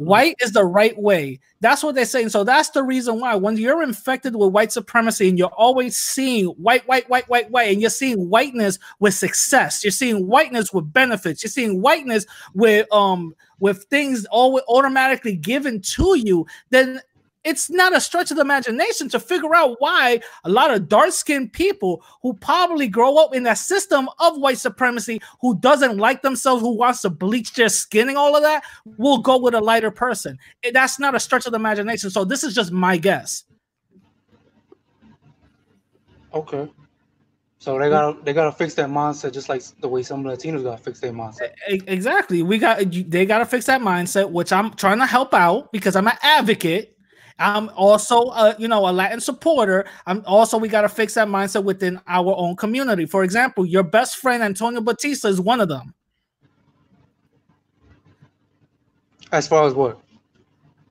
White is the right way. That's what they're saying. So that's the reason why when you're infected with white supremacy and you're always seeing white, and you're seeing whiteness with success, you're seeing whiteness with benefits, you're seeing whiteness with things all automatically given to you, then it's not a stretch of the imagination to figure out why a lot of dark-skinned people who probably grow up in that system of white supremacy, who doesn't like themselves, who wants to bleach their skin and all of that, will go with a lighter person. That's not a stretch of the imagination. So this is just my guess. Okay. So they gotta fix that mindset, just like the way some Latinos gotta fix their mindset. Exactly. They gotta fix that mindset, which I'm trying to help out because I'm an advocate. I'm also, a Latin supporter. We got to fix that mindset within our own community. For example, your best friend, Antonio Bautista, is one of them. As far as what?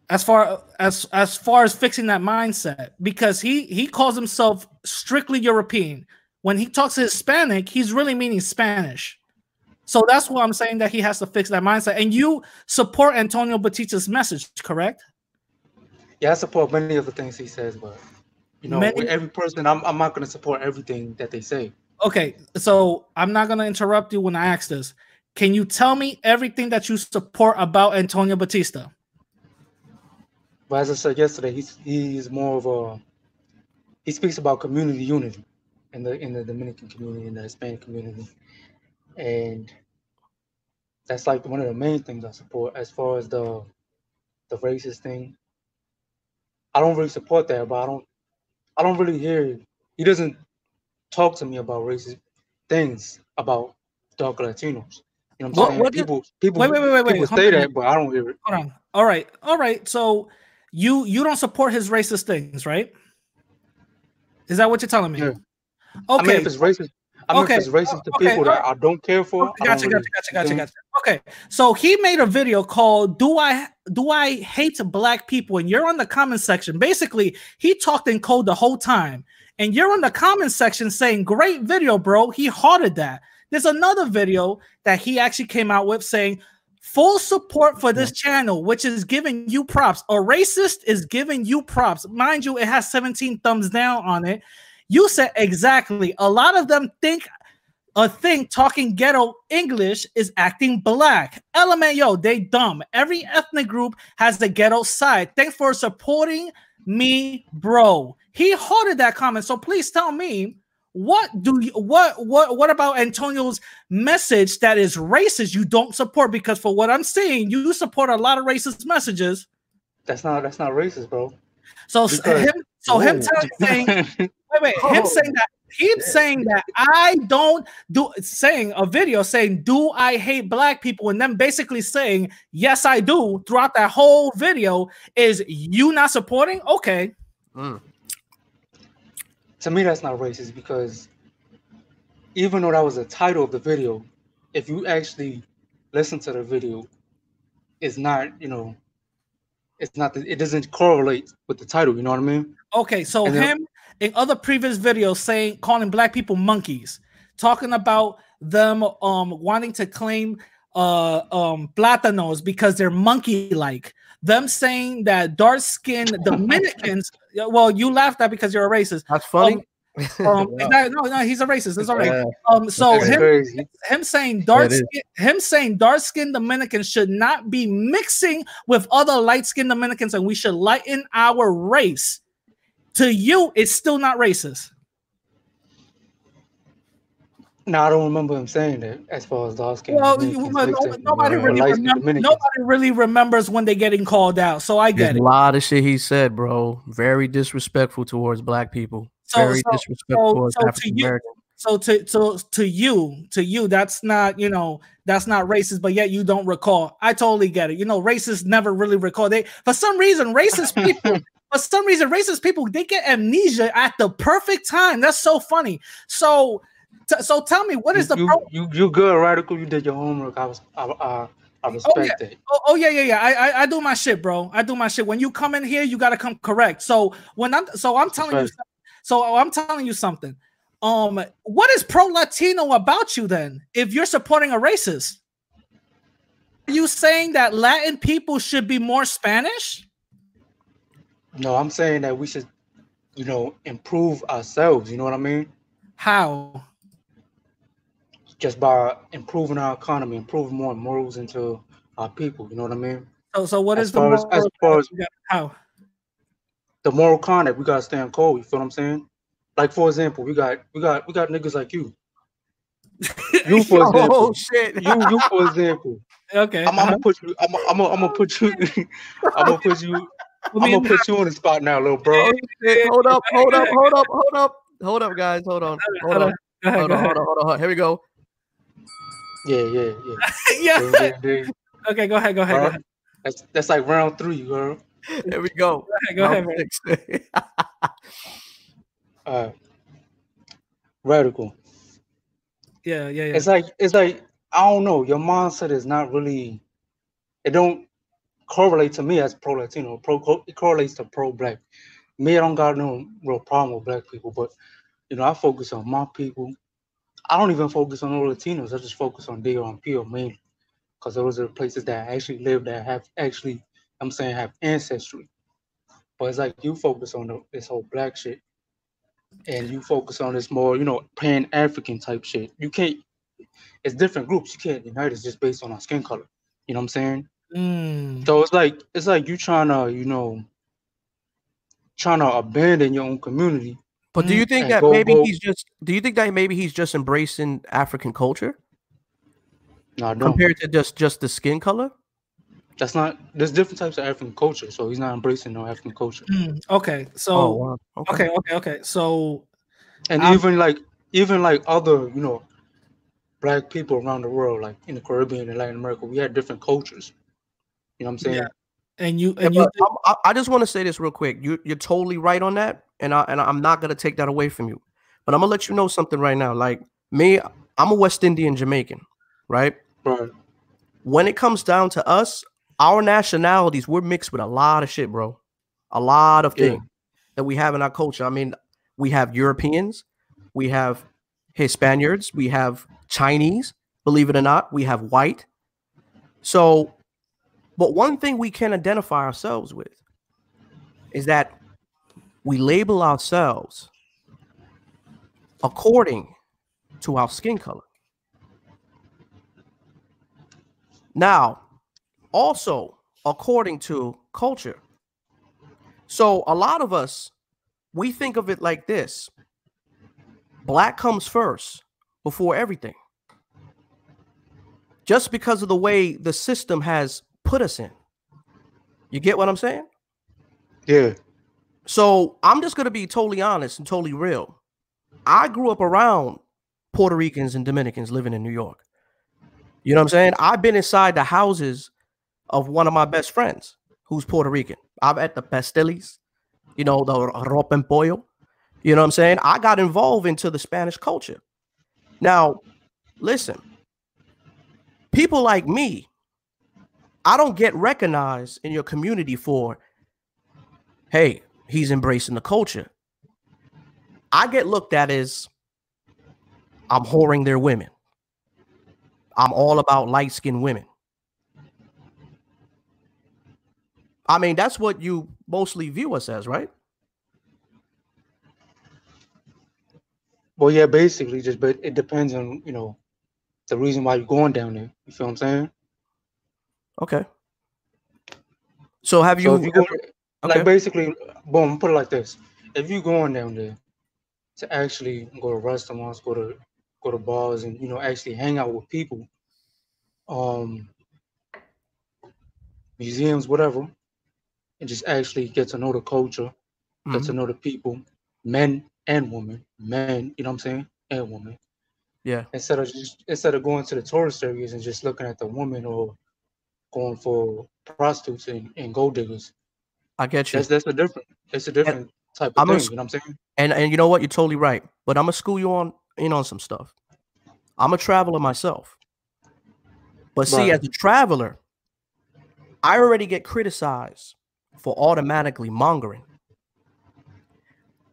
As far as fixing that mindset, because he calls himself strictly European. When he talks Hispanic, he's really meaning Spanish. So that's why I'm saying that he has to fix that mindset. And you support Antonio Bautista's message, correct? Yeah, I support many of the things he says, but with every person, I'm not going to support everything that they say. Okay, so I'm not going to interrupt you when I ask this. Can you tell me everything that you support about Antonio Bautista? Well, as I said yesterday, he's more of a he speaks about community unity in the Dominican community, in the Hispanic community, and that's like one of the main things I support. As far as the racist thing, I don't really support that, but I don't really hear. He doesn't talk to me about racist things about dark Latinos. You know what I'm saying? People say that, but I don't hear it. Hold on. All right. So you don't support his racist things, right? Is that what you're telling me? Yeah. Okay. I mean, if it's racist to people that I don't care for. Gotcha. Okay, so he made a video called "Do I Hate Black People?" and you're on the comment section. Basically, he talked in code the whole time, and you're on the comment section saying, "Great video, bro." He hearted that. There's another video that he actually came out with saying, "Full support for this channel, which is giving you props. A racist is giving you props." Mind you, it has 17 thumbs down on it. You said exactly. A lot of them think a thing talking ghetto English is acting black. LMAO, they dumb. Every ethnic group has the ghetto side. Thanks for supporting me, bro. He hearted that comment. So please tell me, what about Antonio's message that is racist you don't support? Because for what I'm seeing, you support a lot of racist messages. That's not racist, bro. So him saying that I don't do saying a video saying, "Do I hate black people?" and then basically saying, "Yes, I do" throughout that whole video, is you not supporting? Okay. To me, that's not racist, because even though that was the title of the video, if you actually listen to the video, it's not, it doesn't correlate with the title. You know what I mean? Okay, so him in other previous videos calling black people monkeys, talking about them wanting to claim platanos because they're monkey-like. Them saying that dark-skinned Dominicans. Well, you laughed at because you're a racist. That's funny. No, he's a racist. It's all right. So him saying dark-skinned Dominicans should not be mixing with other light-skinned Dominicans, and we should lighten our race. To you, it's still not racist. No, I don't remember him saying that. As far as dark-skinned, nobody really remembers when they're getting called out. So I get it. A lot of shit he said, bro. Very disrespectful towards black people. So to you, that's not, that's not racist, but yet you don't recall. I totally get it. Racists never really recall. For some reason, racist people, they get amnesia at the perfect time. That's so funny. So tell me, what is the problem? You good, Radical. You did your homework. I respect it. Oh yeah. I do my shit, bro. I do my shit. When you come in here, you gotta come correct. So I'm telling you something. What is pro-Latino about you then? If you're supporting a racist, Are you saying that Latin people should be more Spanish? No, I'm saying that we should, you know, improve ourselves. You know what I mean? How? Just by improving our economy, improving more morals into our people. You know what I mean? So what is the moral conduct? How? The moral conduct, we gotta stand cold. You feel what I'm saying? Like, for example, we got niggas like you. You, for example. Oh shit! You, for example. Okay. I'm gonna put you. I'm gonna put you on the spot now, little bro. Hold up, guys. Hold on. Here we go. Yeah. Okay, go ahead. That's like round three, girl. Here we go. Go ahead, all right. Radical. Yeah. It's like I don't know. Your mindset is not really. It don't correlate to me as pro-Latino. It correlates to pro-black. Me, I don't got no real problem with black people, but you know, I focus on my people. I don't even focus on all Latinos. I just focus on DRP mainly, because those are the places that I actually live, that have ancestry. But it's like you focus on this whole black shit, and you focus on this more, you know, pan-African type shit. You can't, it's different groups. You can't unite us just based on our skin color. You know what I'm saying? Mm. So it's like you trying to abandon your own community. But do you think that maybe he's just embracing African culture? No, I don't. Compared to just the skin color? That's not. There's different types of African culture, so he's not embracing no African culture. Okay, so okay. So, and even like other, you know, black people around the world, like in the Caribbean and Latin America, we had different cultures. You know what I'm saying? Yeah. I just want to say this real quick. You're totally right on that, and I'm not gonna take that away from you. But I'm gonna let you know something right now. Like me, I'm a West Indian Jamaican, right? Right. When it comes down to us, our nationalities, we're mixed with a lot of shit, bro. A lot of things that we have in our culture. I mean, we have Europeans, we have Hispaniards, we have Chinese, believe it or not, we have white. So, but one thing we can identify ourselves with is that we label ourselves according to our skin color. Now, also according to culture. So a lot of us, we think of it like this. Black comes first before everything. Just because of the way the system has put us in. You get what I'm saying? Yeah. So I'm just going to be totally honest and totally real. I grew up around Puerto Ricans and Dominicans living in New York. You know what I'm saying? I've been inside the houses of one of my best friends who's Puerto Rican. I'm at the pastelis, you know, the arroz and pollo. You know what I'm saying? I got involved into the Spanish culture. Now, listen, people like me, I don't get recognized in your community for, hey, he's embracing the culture. I get looked at as I'm whoring their women. I'm all about light-skinned women. I mean, that's what you mostly view us as, right? Well, yeah, basically, just but it depends on, you know, the reason why you're going down there. You feel what I'm saying? Okay. So have you, basically, boom, put it like this. If you're going down there to actually go to restaurants, go to bars and, you know, actually hang out with people, museums, whatever, and just actually get to know the culture, mm-hmm. get to know the people, men and women, you know what I'm saying, and women. Yeah. Instead of going to the tourist areas and just looking at the women or going for prostitutes and gold diggers. I get you. That's a different type of thing, you know what I'm saying? And you know what? You're totally right. But I'm going to school you on some stuff. I'm a traveler myself, but see, right. As a traveler, I already get criticized for automatically mongering.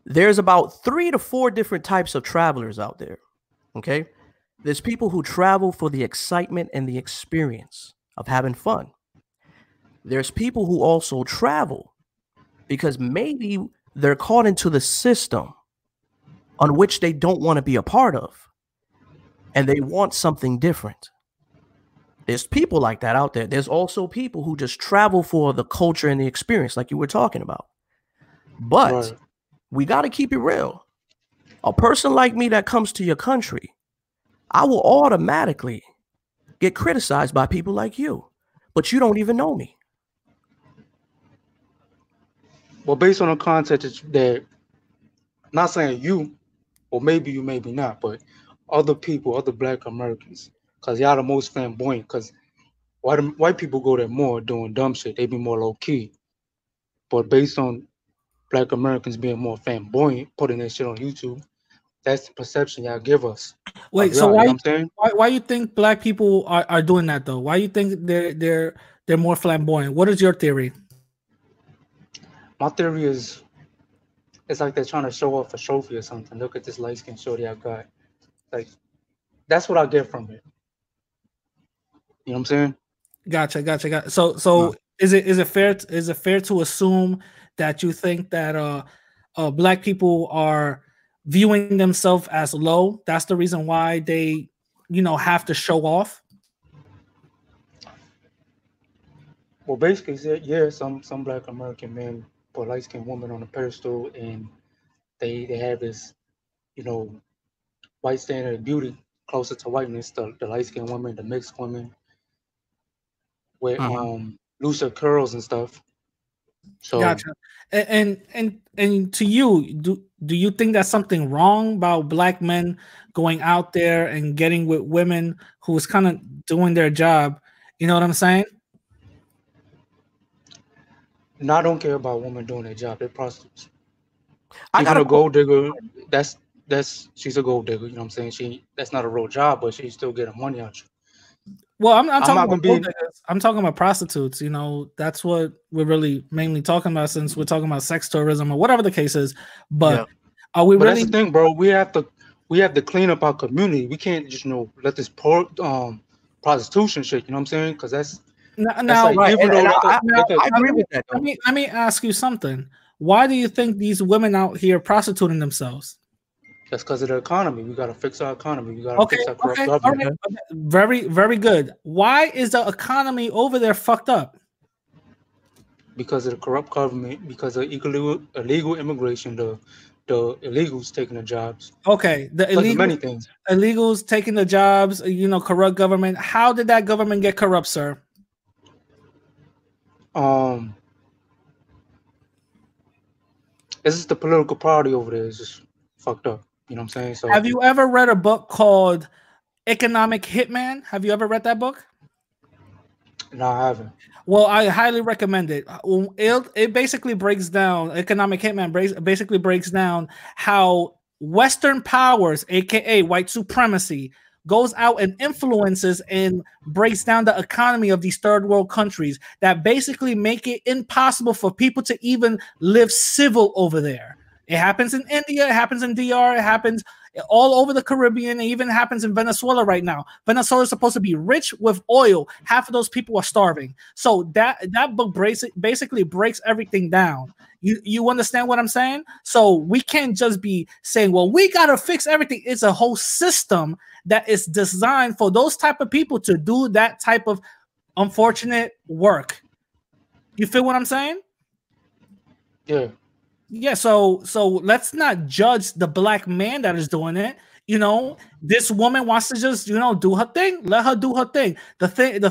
There's about 3 to 4 different types of travelers out there. Okay, there's people who travel for the excitement and the experience. of having fun. There's people who also travel because maybe they're caught into the system on which they don't want to be a part of, and they want something different. There's people like that out there. There's also people who just travel for the culture and the experience, like you were talking about. But right. We got to keep it real. A person like me that comes to your country, I will automatically get criticized by people like you, but you don't even know me. Well, based on the context that, not saying you, or maybe not, but other people, other Black Americans, because y'all the most flamboyant, because white people go there more doing dumb shit. They be more low-key. But based on Black Americans being more flamboyant, putting that shit on YouTube, that's the perception y'all give us. Wait, so why you think Black people are doing that, though? Why you think they're more flamboyant? What is your theory? My theory is it's like they're trying to show off a trophy or something. Look at this light-skinned shorty I got. Like, that's what I get from it. You know what I'm saying? Gotcha. So is it fair to assume that you think that Black people are viewing themselves as low? That's the reason why they, you know, have to show off. Well, basically, yeah, some Black American men put light-skinned women on a pedestal, and they have this, you know, white standard of beauty closer to whiteness. The light-skinned women, the mixed women, with looser curls and stuff. So gotcha. And to you, do you think that's something wrong about Black men going out there and getting with women who is kind of doing their job? You know what I'm saying? No, I don't care about women doing their job. They're prostitutes. I got a gold digger. She's a gold digger. You know what I'm saying? That's not a real job, but she's still getting money out you. Well, I'm talking about prostitutes. You know, that's what we're really mainly talking about, since we're talking about sex tourism or whatever the case is. But are we really? That's the thing, bro. We have to clean up our community. We can't just let this prostitution shit. You know what I'm saying? Because that's I agree with that. Let me ask you something. Why do you think these women out here prostituting themselves? That's because of the economy. We got to fix our economy. We got to fix our corrupt government. Right. Very, very good. Why is the economy over there fucked up? Because of the corrupt government, because of illegal immigration, the illegals taking the jobs. Okay, illegals taking the jobs, you know, corrupt government. How did that government get corrupt, sir? This is the political party over there. It's just fucked up. You know what I'm saying? So, have you ever read a book called Economic Hitman? Have you ever read that book? No, I haven't. Well, I highly recommend it. It basically breaks down, Economic Hitman basically breaks down how Western powers, aka white supremacy, goes out and influences and breaks down the economy of these third world countries that basically make it impossible for people to even live civil over there. It happens in India, it happens in DR, it happens all over the Caribbean, it even happens in Venezuela right now. Venezuela is supposed to be rich with oil. Half of those people are starving. So that book basically breaks everything down. You understand what I'm saying? So we can't just be saying, well, we got to fix everything. It's a whole system that is designed for those type of people to do that type of unfortunate work. You feel what I'm saying? Yeah. Yeah, so let's not judge the Black man that is doing it. You know, this woman wants to just, you know, do her thing. Let her do her thing. The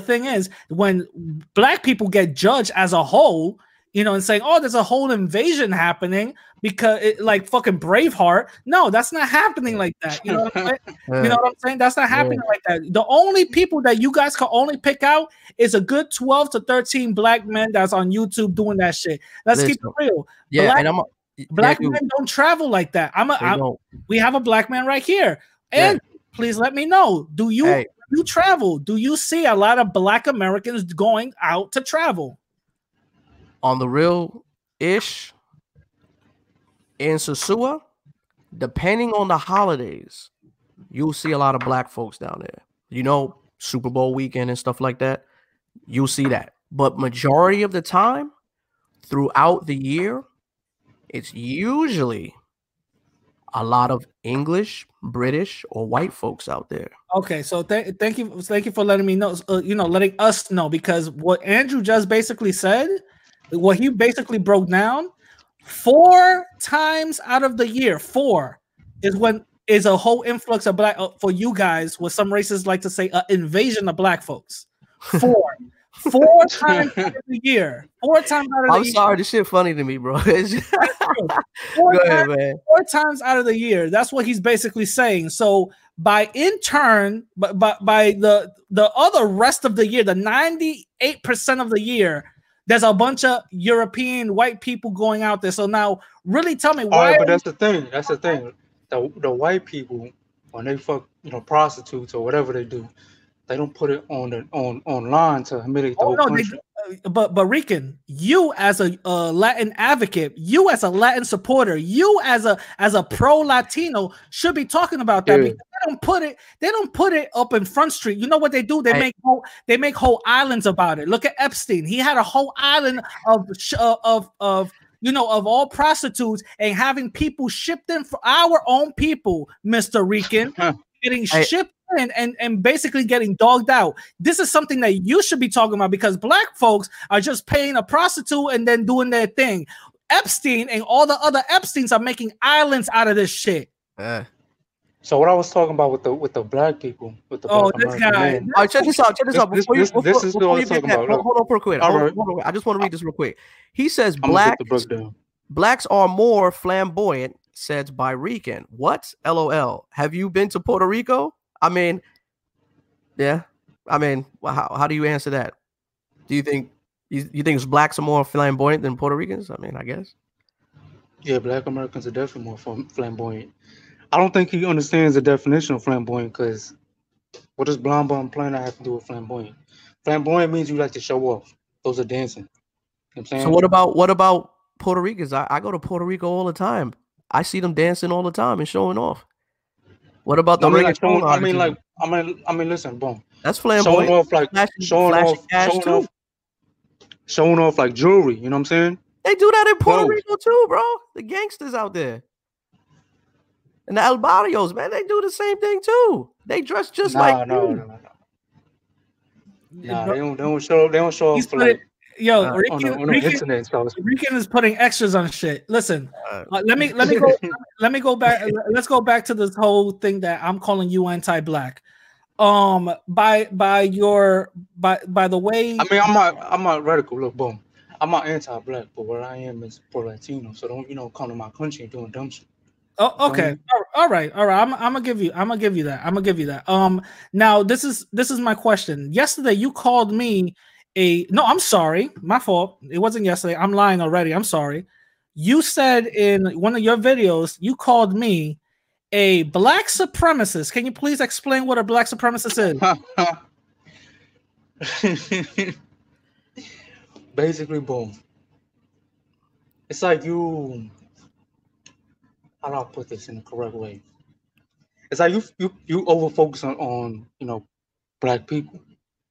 thing is, when Black people get judged as a whole, you know, and saying, oh, there's a whole invasion happening because it, like fucking Braveheart. No, that's not happening like that. You know what I'm saying? You know what I'm saying? That's not happening like that. The only people that you guys can only pick out is a good 12 to 13 Black men that's on YouTube doing that shit. Let's keep it real. Yeah, Black men don't travel like that. We have a Black man right here. And please let me know, do you, you travel? Do you see a lot of Black Americans going out to travel? On the real-ish, in Susua, depending on the holidays, you'll see a lot of Black folks down there. You know, Super Bowl weekend and stuff like that. you'll see that. But majority of the time, throughout the year, it's usually a lot of English, British, or white folks out there. Okay, so thank you for letting me know. You know, letting us know, because what Andrew just basically said, what he basically broke down, 4 times out of the year, 4 is when is a whole influx of black for you guys. What some racists like to say, an invasion of black folks. 4 times out of the year. 4 times out of the year. I'm sorry, this shit funny to me, bro. Four times out of the year. That's what he's basically saying. So by in turn, by the other rest of the year, the 98% of the year, there's a bunch of European white people going out there. So now really tell me why. All right, but that's the thing. That's the thing. The white people, when they fuck, you know, prostitutes or whatever they do, they don't put it on the online to humiliate the whole country. But Rican, you as a Latin advocate, you as a Latin supporter, you as a pro Latino should be talking about that. Dude. Because they don't put it. They don't put it up in Front Street. You know what they do? They make whole islands about it. Look at Epstein. He had a whole island of you know, of all prostitutes and having people shipped in for our own people, Mr. Rican, getting shipped. And basically getting dogged out. This is something that you should be talking about, because black folks are just paying a prostitute and then doing their thing. Epstein and all the other Epsteins are making islands out of this shit. So what I was talking about with the black people, with the American, this guy. All right, check this out. Hold on, I just want to read this real quick. He says blacks are more flamboyant, said by Rican. What? LOL. Have you been to Puerto Rico? I mean, yeah. I mean, how do you answer that? Do you think blacks are more flamboyant than Puerto Ricans? I mean, I guess. Yeah, black Americans are definitely more flamboyant. I don't think he understands the definition of flamboyant, because what does blonde bomb planner have to do with flamboyant? Flamboyant means you like to show off. Those are dancing. You know what I'm saying? So what about Puerto Ricans? I go to Puerto Rico all the time. I see them dancing all the time and showing off. What about the reggaeton? I mean, listen, boom. That's flamboyant. Showing off like jewelry. You know what I'm saying? They do that in Puerto Rico too, bro. The gangsters out there, and the El Barrios, man, they do the same thing too. They dress just like you. Nah, they don't show up for like. Yo, Rican is putting extras on shit. Listen, let me go back. Let's go back to this whole thing that I'm calling you anti-black. By the way, I mean, I'm not radical. Look, boom, I'm not anti-black, but what I am is pro-Latino. So don't come to my country doing dumb shit. Oh, okay. All right. I'm gonna give you that. Now this is my question. Yesterday you called me. I'm sorry, my fault. It wasn't yesterday. I'm lying already. I'm sorry. You said in one of your videos, you called me a black supremacist. Can you please explain what a black supremacist is? Basically, boom. It's like you. How do I put this in the correct way? It's like you over focus on black people.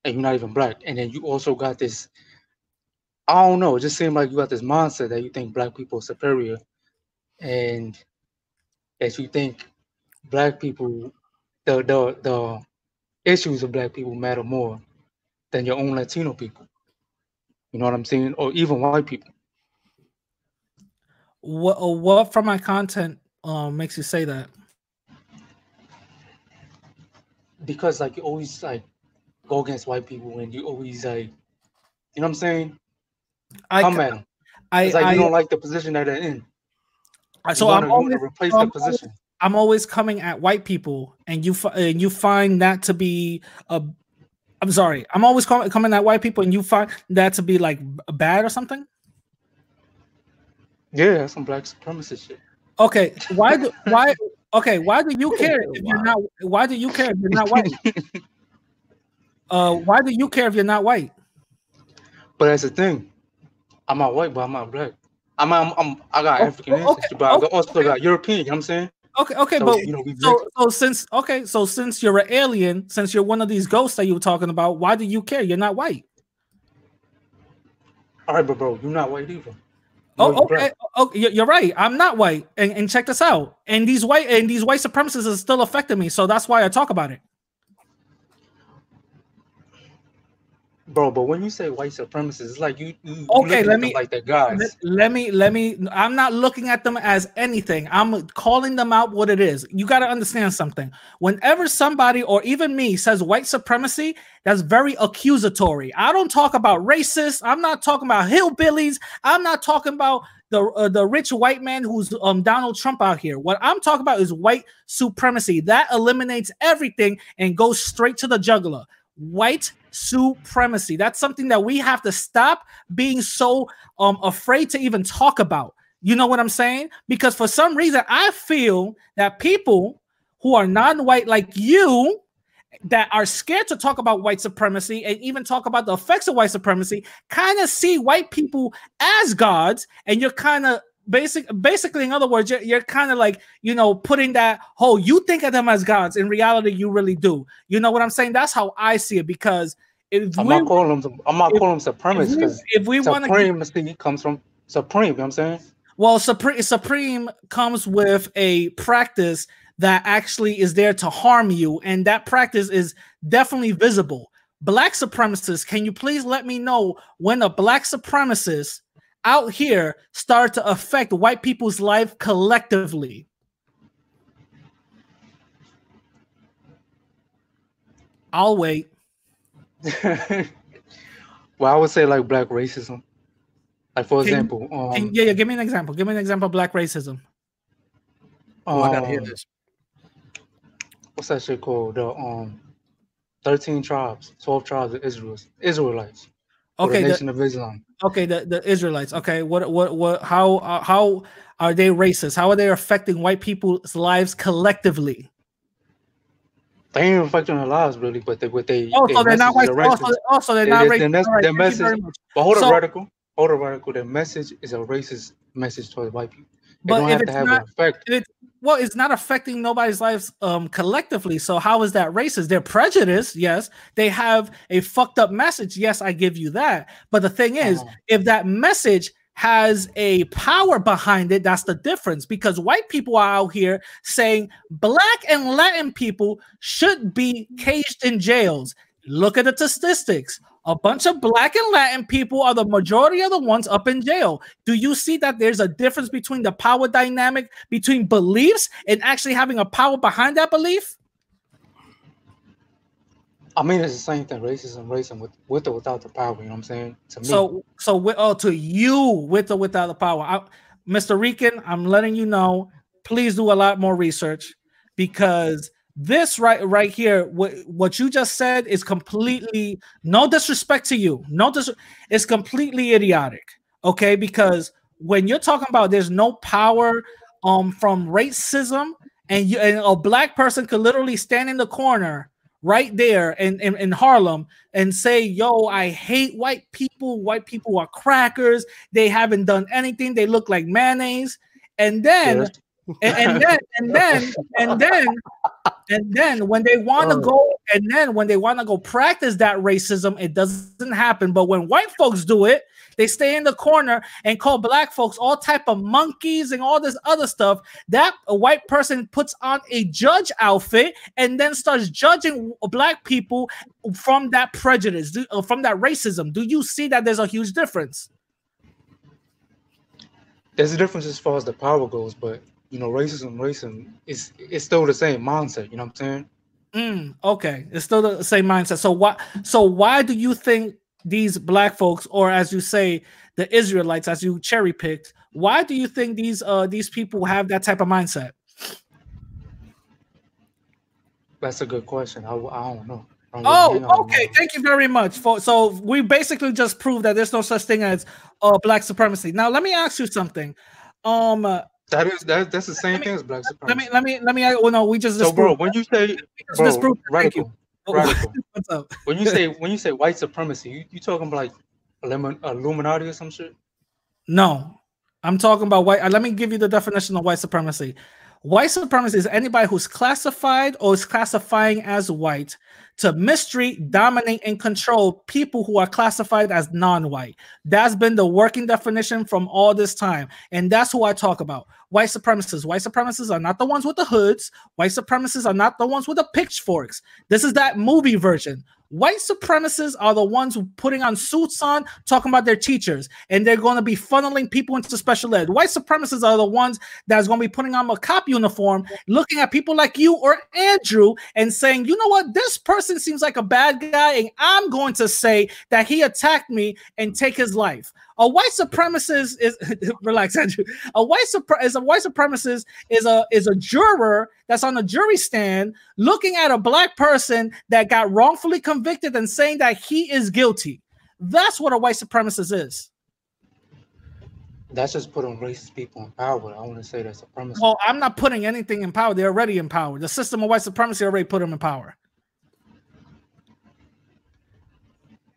And you're not even black, and then you also got this. I don't know. It just seemed like you got this mindset that you think black people are superior, and that you think black people, the issues of black people matter more than your own Latino people. You know what I'm saying? Or even white people. What from my content makes you say that? Because like you always go against white people, and you always you know what I'm saying? Come at them. You don't like the position that they're in. So I'm always coming at white people, and you find that to be I'm sorry. I'm always coming at white people, and you find that to be like bad or something. Yeah, that's some black supremacist shit. Okay, why do you care if you're not? Why do you care if you're not white? Why do you care if you're not white? But that's the thing. I'm not white, but I'm not black. I got African ancestry, but I also got European. You know what I'm saying? Okay, so, but since you're an alien, since you're one of these ghosts that you were talking about, why do you care? You're not white. All right, but bro, you're not white either. Oh, okay. Oh, you're right. I'm not white, and check this out. And these white supremacists are still affecting me, so that's why I talk about it. Bro, but when you say white supremacists, it's like you okay, let me like that guys. Let me. I'm not looking at them as anything. I'm calling them out what it is. You got to understand something. Whenever somebody or even me says white supremacy, that's very accusatory. I don't talk about racists. I'm not talking about hillbillies. I'm not talking about the rich white man who's Donald Trump out here. What I'm talking about is white supremacy. That eliminates everything and goes straight to the jugular. White supremacy. That's something that we have to stop being so afraid to even talk about. You know what I'm saying? Because for some reason, I feel that people who are non-white like you that are scared to talk about white supremacy and even talk about the effects of white supremacy kind of see white people as gods, and you're kind of basically, in other words, you're kind of like, you know, putting that whole, you think of them as gods. In reality, you really do. You know what I'm saying? That's how I see it, because if I'm not calling them supremacists, because supremacy comes from supreme, you know what I'm saying? Well, supreme comes with a practice that actually is there to harm you, and that practice is definitely visible. Black supremacists, can you please let me know when a black supremacist out here start to affect white people's life collectively? I'll wait. Well, I would say like black racism. Like for example, give me an example. Give me an example of black racism. Oh, I gotta hear this. What's that shit called? The 13 tribes, 12 tribes of Israelites. Okay, the nation of Islam. Okay, the Israelites. Okay, what? How are they racist? How are they affecting white people's lives collectively? They ain't affecting their lives really, but they're not white. Also, they're not racist. Right, their message. But hold on, radical. Their message is a racist message towards white people. Well, it's not affecting nobody's lives collectively. So how is that racist? They're prejudiced, yes. They have a fucked up message, yes, I give you that. But the thing is, if that message has a power behind it, that's the difference. Because white people are out here saying black and Latin people should be caged in jails. Look at the statistics. A bunch of black and Latin people are the majority of the ones up in jail. Do you see that there's a difference between the power dynamic between beliefs and actually having a power behind that belief? I mean, it's the same thing. Racism with or without the power. You know what I'm saying? To me. With or without the power. Mr. Rican, I'm letting you know, please do a lot more research, because this right here, what you just said is completely, no disrespect to you, it's completely idiotic, okay? Because when you're talking about there's no power from racism, and a black person could literally stand in the corner right there in Harlem and say, yo, I hate white people. White people are crackers. They haven't done anything. They look like mayonnaise. And then... Yeah. And then when they want to go practice that racism, it doesn't happen. But when white folks do it, they stay in the corner and call black folks all type of monkeys and all this other stuff. That a white person puts on a judge outfit and then starts judging black people from that prejudice, from that racism. Do you see that there's a huge difference? There's a difference as far as the power goes, but you know, racism it's still the same mindset, you know what I'm saying? Okay, it's still the same mindset. So why do you think these black folks, or as you say, the Israelites, as you cherry picked, why do you think these people have that type of mindset? That's a good question. I don't know. Okay. Thank you very much. So we basically just proved that there's no such thing as black supremacy. Now let me ask you something. That's the same thing as black supremacy. We just disproved. Bro, when you say radical, what's up? When you say white supremacy, you talking about like Illuminati or some shit? No, I'm talking about white. Let me give you the definition of white supremacy. White supremacy is anybody who's classified or is classifying as white to mistreat, dominate, and control people who are classified as non-white. That's been the working definition from all this time, and that's who I talk about. White supremacists. White supremacists are not the ones with the hoods. White supremacists are not the ones with the pitchforks. This is that movie version. White supremacists are the ones putting on suits on, talking about their teachers, and they're going to be funneling people into special ed. White supremacists are the ones that's going to be putting on a cop uniform, looking at people like you or Andrew and saying, you know what, this person seems like a bad guy, and I'm going to say that he attacked me and take his life. A white supremacist is relax, Andrew. A white supremacist is a juror that's on a jury stand looking at a black person that got wrongfully convicted and saying that he is guilty. That's what a white supremacist is. That's just putting racist people in power. I want to say that's supremacy. Well, I'm not putting anything in power. They're already in power. The system of white supremacy already put them in power.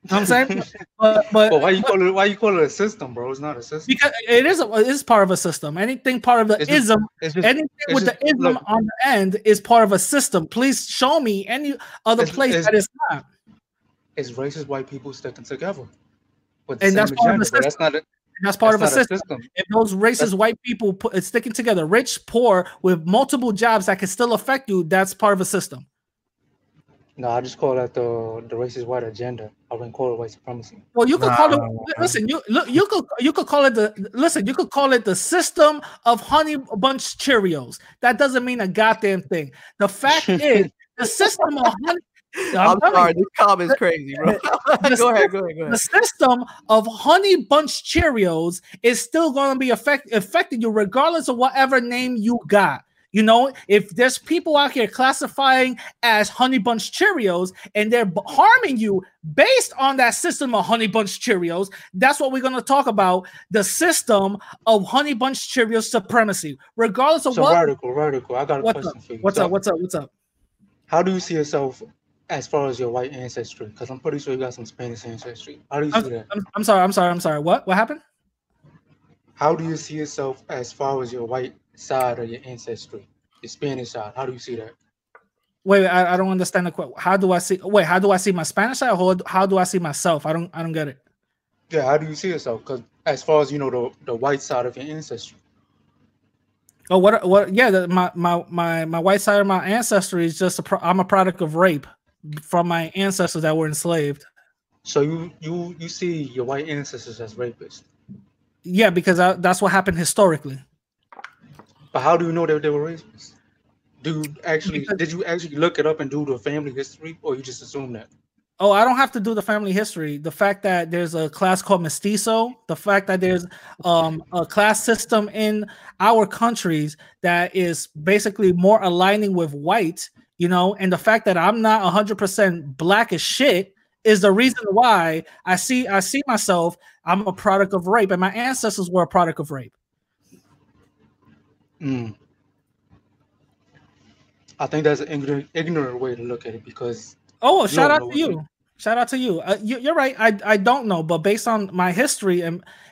You know what I'm saying, but why you call it a system, bro? It's not a system. Because it is part of a system. Anything part of the ism, anything with the ism on the end is part of a system. Please show me any other place that is not. It's racist white people sticking together, and that's part of the system. That's not it. That's part of a system. If those racist white people sticking together, rich, poor, with multiple jobs that can still affect you, that's part of a system. No, I just call that the racist white agenda. I wouldn't call it white supremacy. Well, you could call it. Listen, you could call it the. Listen, you could call it the system of Honey Bunch Cheerios. That doesn't mean a goddamn thing. The fact is, the system of Honey. I'm sorry, this comment is crazy, bro. Go ahead. The system of Honey Bunch Cheerios is still going to be affecting you, regardless of whatever name you got. You know, if there's people out here classifying as Honey Bunch Cheerios and they're harming you based on that system of Honey Bunch Cheerios, that's what we're going to talk about, the system of Honey Bunch Cheerios supremacy, regardless of what... So, Radical, I got a question for you. What's up? How do you see yourself as far as your white ancestry? Because I'm pretty sure you got some Spanish ancestry. How do you see that? I'm sorry. What happened? How do you see yourself as far as your white side of your ancestry, the Spanish side? How do you see that? Wait, I don't understand the question. How do I see my Spanish side? Or how do I see myself? I don't get it. Yeah, how do you see yourself? Because as far as you know, the white side of your ancestry. Oh, what? Yeah, my white side of my ancestry is just I'm a product of rape from my ancestors that were enslaved. So you see your white ancestors as rapists? Yeah, because that's what happened historically. But how do you know that they were rapists? Did you actually look it up and do the family history, or you just assume that? Oh, I don't have to do the family history. The fact that there's a class called mestizo, the fact that there's a class system in our countries that is basically more aligning with white, you know, and the fact that I'm not 100% black as shit is the reason why I see myself. I'm a product of rape, and my ancestors were a product of rape. I think that's an ignorant way to look at it, because shout out to you. You're right. I don't know, but based on my history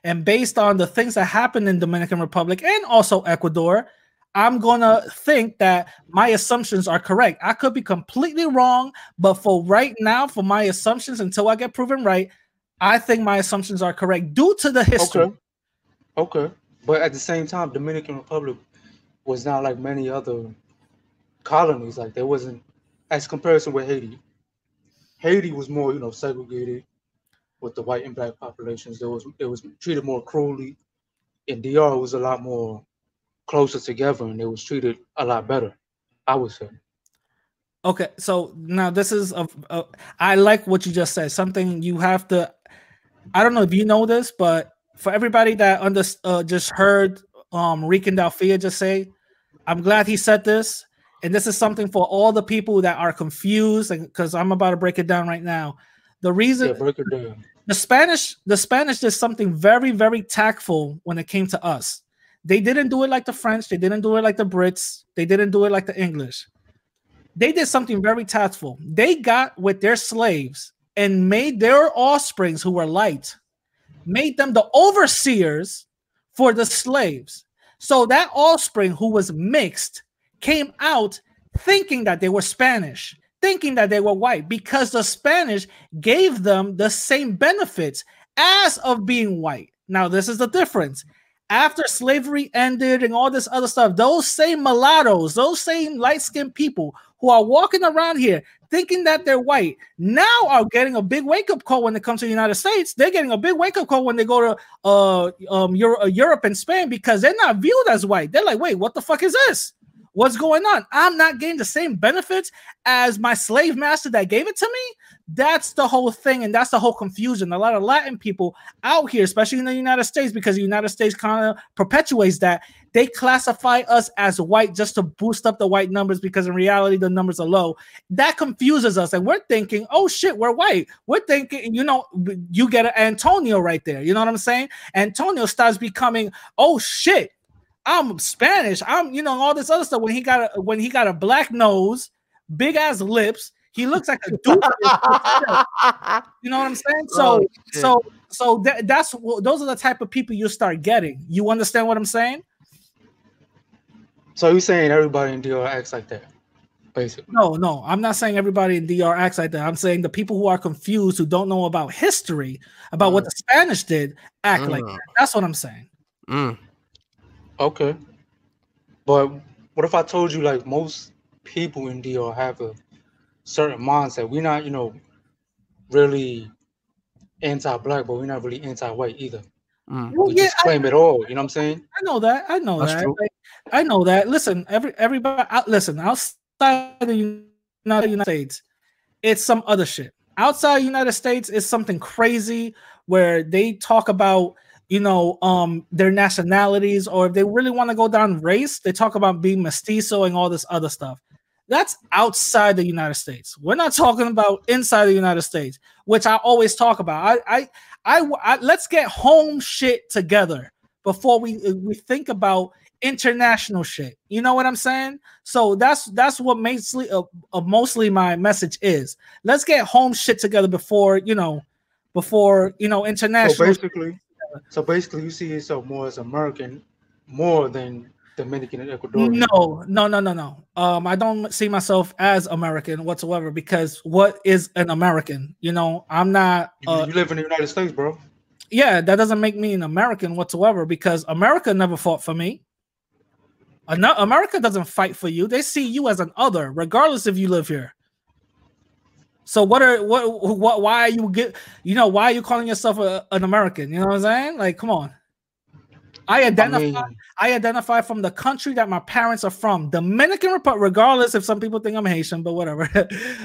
and based on the things that happened in Dominican Republic and also Ecuador, I'm gonna think that my assumptions are correct. I could be completely wrong, but for right now, for my assumptions, until I get proven right, I think my assumptions are correct due to the history. Okay. But at the same time, Dominican Republic was not like many other colonies. Like, there wasn't, as comparison with Haiti. Haiti was more, you know, segregated with the white and black populations. It was treated more cruelly, and DR was a lot more closer together, and it was treated a lot better, I would say. Okay, so now this is I like what you just said. Something you have to. I don't know if you know this, but for everybody that just heard Rican Dalphia just say, I'm glad he said this. And this is something for all the people that are confused, because I'm about to break it down right now. The reason, break it down. The Spanish did something very, very tactful when it came to us. They didn't do it like the French. They didn't do it like the Brits. They didn't do it like the English. They did something very tactful. They got with their slaves and made their offsprings, who were light, made them the overseers for the slaves. So that offspring who was mixed came out thinking that they were Spanish, thinking that they were white because the Spanish gave them the same benefits as of being white. Now, this is the difference. After slavery ended and all this other stuff, those same mulattoes, those same light-skinned people who are walking around here thinking that they're white now are getting a big wake-up call when it comes to the United States. They're getting a big wake-up call when they go to Europe and Spain because they're not viewed as white. They're like, wait, what the fuck is this? What's going on? I'm not getting the same benefits as my slave master that gave it to me. That's the whole thing, and that's the whole confusion. A lot of Latin people out here, especially in the United States, because the United States kind of perpetuates that, they classify us as white just to boost up the white numbers because in reality, the numbers are low. That confuses us, and we're thinking, oh, shit, we're white. We're thinking, you know, you get an Antonio right there. You know what I'm saying? Antonio starts becoming, oh, shit, I'm Spanish. I'm, you know, all this other stuff. When he got a black nose, big ass lips, he looks like a dude. You know what I'm saying? So, those are the type of people you start getting. You understand what I'm saying? So you're saying everybody in DR acts like that, basically? No, I'm not saying everybody in DR acts like that. I'm saying the people who are confused, who don't know about history, about what the Spanish did, act like that. That's what I'm saying. Mm. Okay, but what if I told you like most people in DR have a certain mindset? We're not, you know, really anti-black, but we're not really anti-white either. Well, we just claim it all. You know what I'm saying? I know that. Like, I know that. Listen, everybody. Listen, outside of the United States, it's some other shit. Outside the United States, it's something crazy where they talk about, you know, their nationalities, or if they really want to go down race, they talk about being mestizo and all this other stuff. That's outside the United States. We're not talking about inside the United States, which I always talk about. I let's get home shit together before we think about international shit. You know what I'm saying? So that's what mostly my message is. Let's get home shit together before international. So basically. You see yourself more as American, more than Dominican and Ecuadorian. No. I don't see myself as American whatsoever because what is an American? You know, I'm not. You live in the United States, bro. Yeah, that doesn't make me an American whatsoever because America never fought for me. America doesn't fight for you. They see you as an other, regardless if you live here. So what? Why are you why are you calling yourself an American? You know what I'm saying? Like, come on. I identify from the country that my parents are from, Dominican Republic. Regardless if some people think I'm Haitian, but whatever.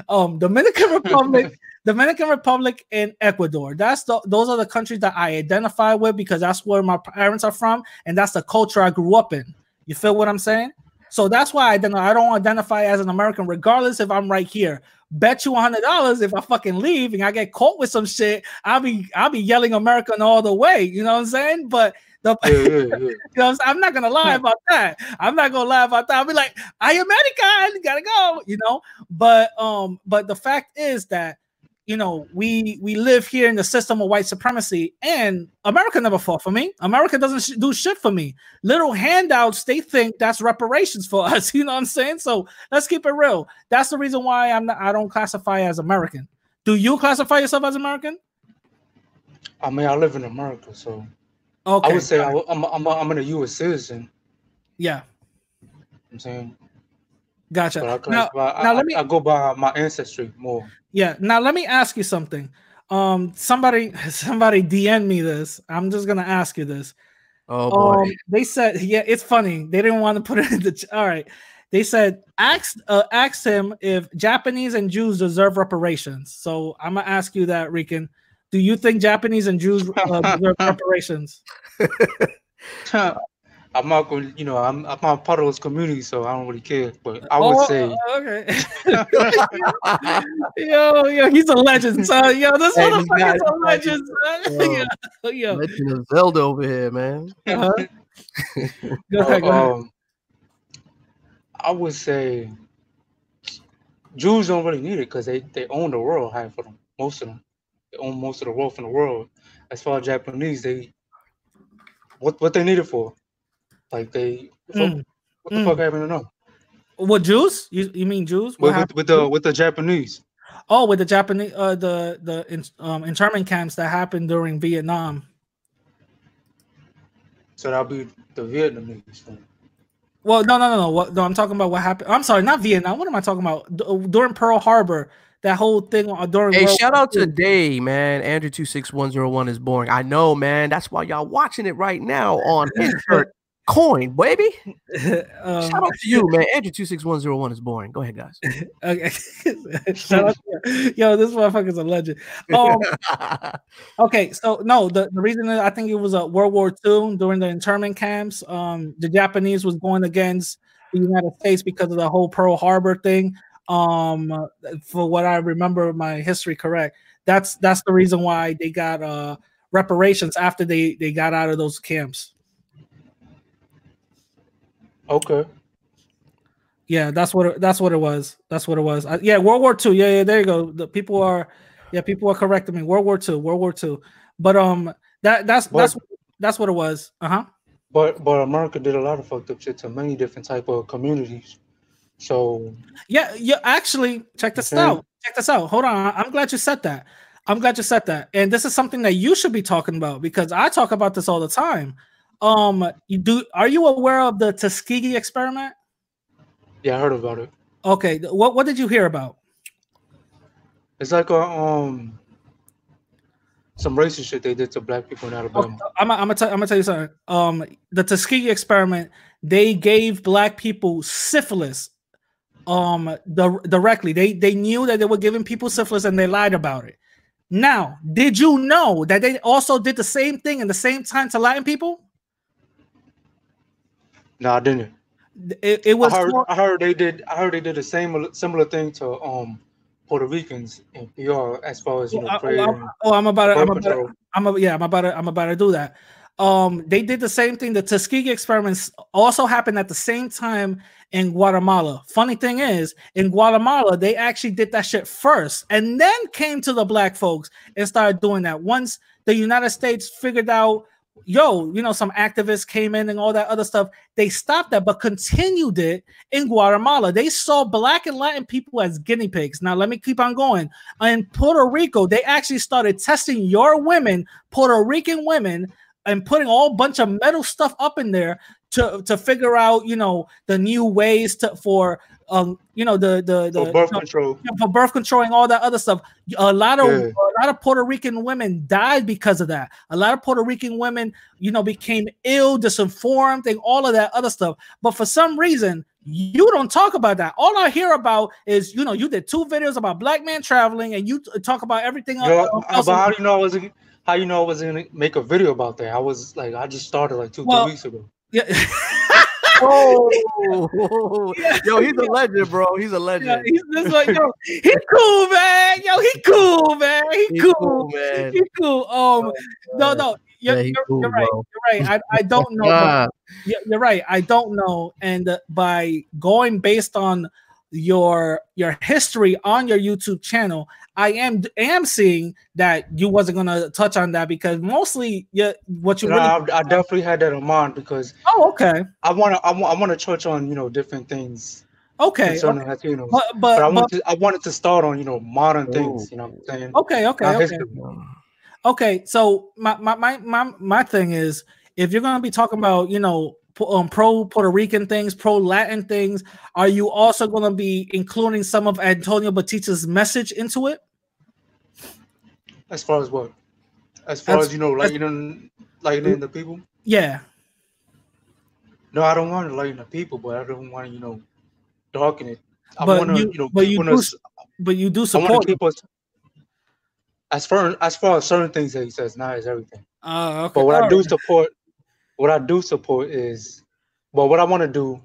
Dominican Republic, and Ecuador. Those are the countries that I identify with because that's where my parents are from, and that's the culture I grew up in. You feel what I'm saying? So that's why I don't identify as an American, regardless if I'm right here. Bet you $100 if I fucking leave and I get caught with some shit, I'll be yelling American all the way. You know what I'm saying? But you know, I'm not gonna lie about that. I'll be like, I am American, gotta go. You know. But the fact is that, you know, we live here in the system of white supremacy, and America never fought for me. America doesn't do shit for me. Little handouts, they think that's reparations for us. You know what I'm saying? So let's keep it real. That's the reason why I don't classify as American. Do you classify yourself as American? I mean, I live in America, so okay. I would say I'm a U.S. citizen. Yeah, I'm saying. Gotcha. I go by my ancestry more. Yeah. Now let me ask you something. Somebody DM'd me this. I'm just gonna ask you this. Oh boy. They said, yeah, it's funny. They didn't want to put it in the. All right. They said, ask him if Japanese and Jews deserve reparations. So I'm gonna ask you that, Rican. Do you think Japanese and Jews deserve reparations? I'm not going, you know, I'm not part of this community, so I don't really care. But I would say, okay. yo, he's a legend, son. Yo, this motherfucker's a legend, son. Yo. Legend of Zelda over here, man. Uh-huh. Go ahead. I would say Jews don't really need it because they own the world, half of them, most of them. They own most of the wealth in the world. As far as Japanese, what they need it for? Like, what the fuck happened to them? What Jews? You mean Jews? With the Japanese. Oh, with the Japanese, the internment camps that happened during Vietnam. So that'll be the Vietnamese thing. Well, no. No, I'm talking about what happened. I'm sorry, not Vietnam. What am I talking about? During Pearl Harbor, that whole thing during. Hey, shout out today, man. Andrew 26101 is boring. I know, man. That's why y'all watching it right now on Insert Coin, baby. Shout out to you, man. Andrew 26101 is boring. Go ahead, guys. Okay. Shout out to you. Yo, this motherfucker's a legend. Okay, so no, the reason that I think it was World War II during the internment camps, the Japanese was going against the United States because of the whole Pearl Harbor thing. For what I remember my history correct, that's the reason why they got reparations after they got out of those camps. Okay. Yeah, that's what it was. That's what it was. Yeah, World War II. Yeah, there you go. The people are correcting me. World War II. But that's what it was. Uh-huh. But America did a lot of fucked up shit to many different type of communities. So yeah. Actually, check this out. Hold on. I'm glad you said that. And this is something that you should be talking about because I talk about this all the time. Are you aware of the Tuskegee experiment? Yeah, I heard about it. Okay. What did you hear about? It's like some racist shit they did to black people in Alabama. Oh, I'm gonna tell you something. The Tuskegee experiment, they gave black people syphilis. Directly, they knew that they were giving people syphilis and they lied about it. Now, did you know that they also did the same thing in the same time to Latin people? No, I didn't. It was. I heard they did the similar thing to Puerto Ricans in PR as far as I'm about to do that. They did the same thing. The Tuskegee experiments also happened at the same time in Guatemala. Funny thing is, in Guatemala, they actually did that shit first and then came to the black folks and started doing that. Once the United States figured out, some activists came in and all that other stuff, they stopped that but continued it in Guatemala. They saw black and Latin people as guinea pigs. Now, let me keep on going. In Puerto Rico, they actually started testing your women, Puerto Rican women, and putting a whole bunch of metal stuff up in there to figure out, the new ways for birth control and all that other stuff. A lot of Puerto Rican women died because of that. A lot of Puerto Rican women, became ill, disinformed, and all of that other stuff. But for some reason, you don't talk about that. All I hear about is, you did two videos about black man traveling, and you talk about everything else. But how do you know I wasn't gonna make a video about that? I was like, I just started like 2 3 weeks ago. Yeah. Oh, yeah. Yo, he's a legend, bro. He's a legend. Yeah, he's just like, yo, he's cool, man. Yo, he cool, man. He cool, man. He cool. No. You're right. I don't know. You're right. I don't know. And by going based on your history on your YouTube channel, I am seeing that you wasn't gonna touch on that because mostly I definitely had that in mind because I want to touch on different things. Okay, concerning Latinos, but I wanted to start on modern things. You know what I'm saying? Okay. So my thing is, if you're gonna be talking about pro Puerto Rican things, pro Latin things, are you also going to be including some of Antonio Bautista's message into it? As far as what? As far as lightening the people? Yeah. No, I don't want to lighten the people, but I don't want to darken it. I want to keep us. As far as certain things that he says, not as everything. Okay. But what I do support. What I do support is, what I want to do,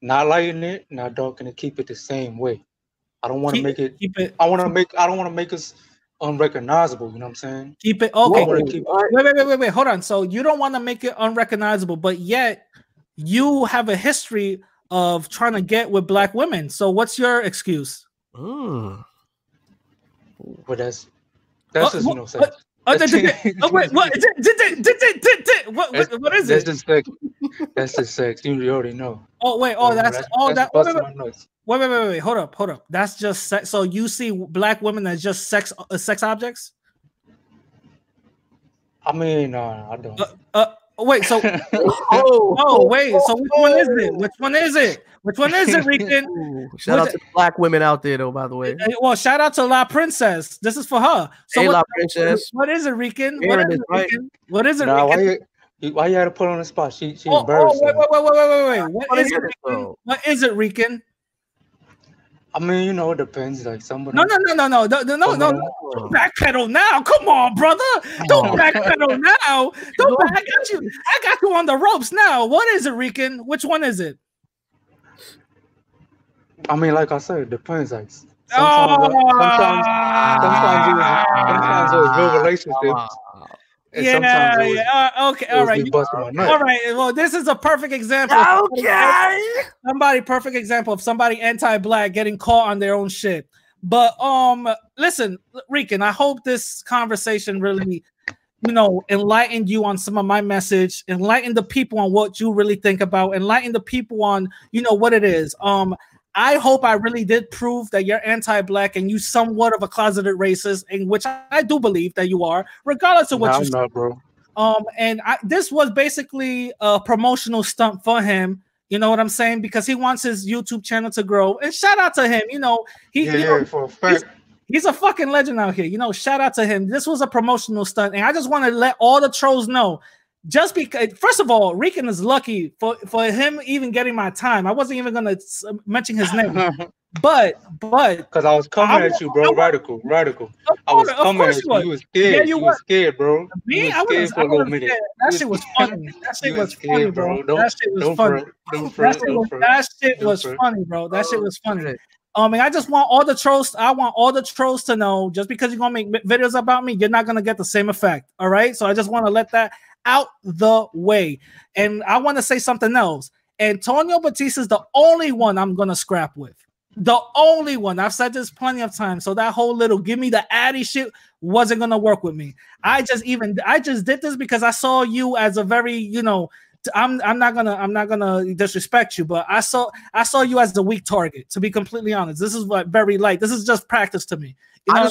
not lighten it, not darken it, keep it the same way. I don't want to make it. I don't want to make us unrecognizable. You know what I'm saying? Keep it. Okay. Wait. Hold on. So you don't want to make it unrecognizable, but yet you have a history of trying to get with black women. So what's your excuse? Well, that's just what is it? What is it? That's the sex. You already know. Oh wait, oh wait, hold up. That's just sex. So you see black women as just sex objects? I mean, no, I don't. Wait, so so which one is it? Rican? Shout out to black women out there, though. By the way, well, shout out to La Princess. This is for her. So hey, La Princess. What is it, Rican? What is it, Rican? Why you had to put on the spot? She embarrassed. Wait. What is it, Rican? I mean, you know, it depends. Like somebody. No. Backpedal now. Come on, brother. Don't backpedal now. Don't. I got you on the ropes now. What is it, Rican? Which one is it? I mean, like I said, it depends. Like sometimes it's real relationships. All right. Well, this is a perfect example. Okay. Perfect example of somebody anti-black getting caught on their own shit. But listen, Rican, I hope this conversation really, you know, enlightened you on some of my message, enlighten the people on what you really think about, enlighten the people on, you know, what it is. I hope I really did prove that you're anti-black and you somewhat of a closeted racist, in which I do believe that you are, regardless of what you say. Bro. This was basically a promotional stunt for him. You know what I'm saying? Because he wants his YouTube channel to grow. And shout out to him. You know, for a fact. He's a fucking legend out here. You know, shout out to him. This was a promotional stunt. And I just want to let all the trolls know, just because, first of all, Rican is lucky for him even getting my time. I wasn't even gonna mention his name, but because I was coming at you, bro. Radical. I was coming at you. You was scared. Yeah, you were scared, bro. Me, I was scared for a little minute. That shit was funny. That shit was funny, bro. That shit was funny. That shit was funny, bro. That shit was funny. And I just want all the trolls. I want all the trolls to know, just because you're gonna make videos about me, you're not gonna get the same effect. All right. So I just want to let that out the way. And I want to say something else. Antonio Bautista is the only one I'm going to scrap with. The only one. I've said this plenty of times. So that whole little give me the Addy shit wasn't going to work with me. I just did this because I saw you as a very, you know, I'm not gonna disrespect you, but I saw you as the weak target, to be completely honest. This is what very light. This is just practice to me. You know, I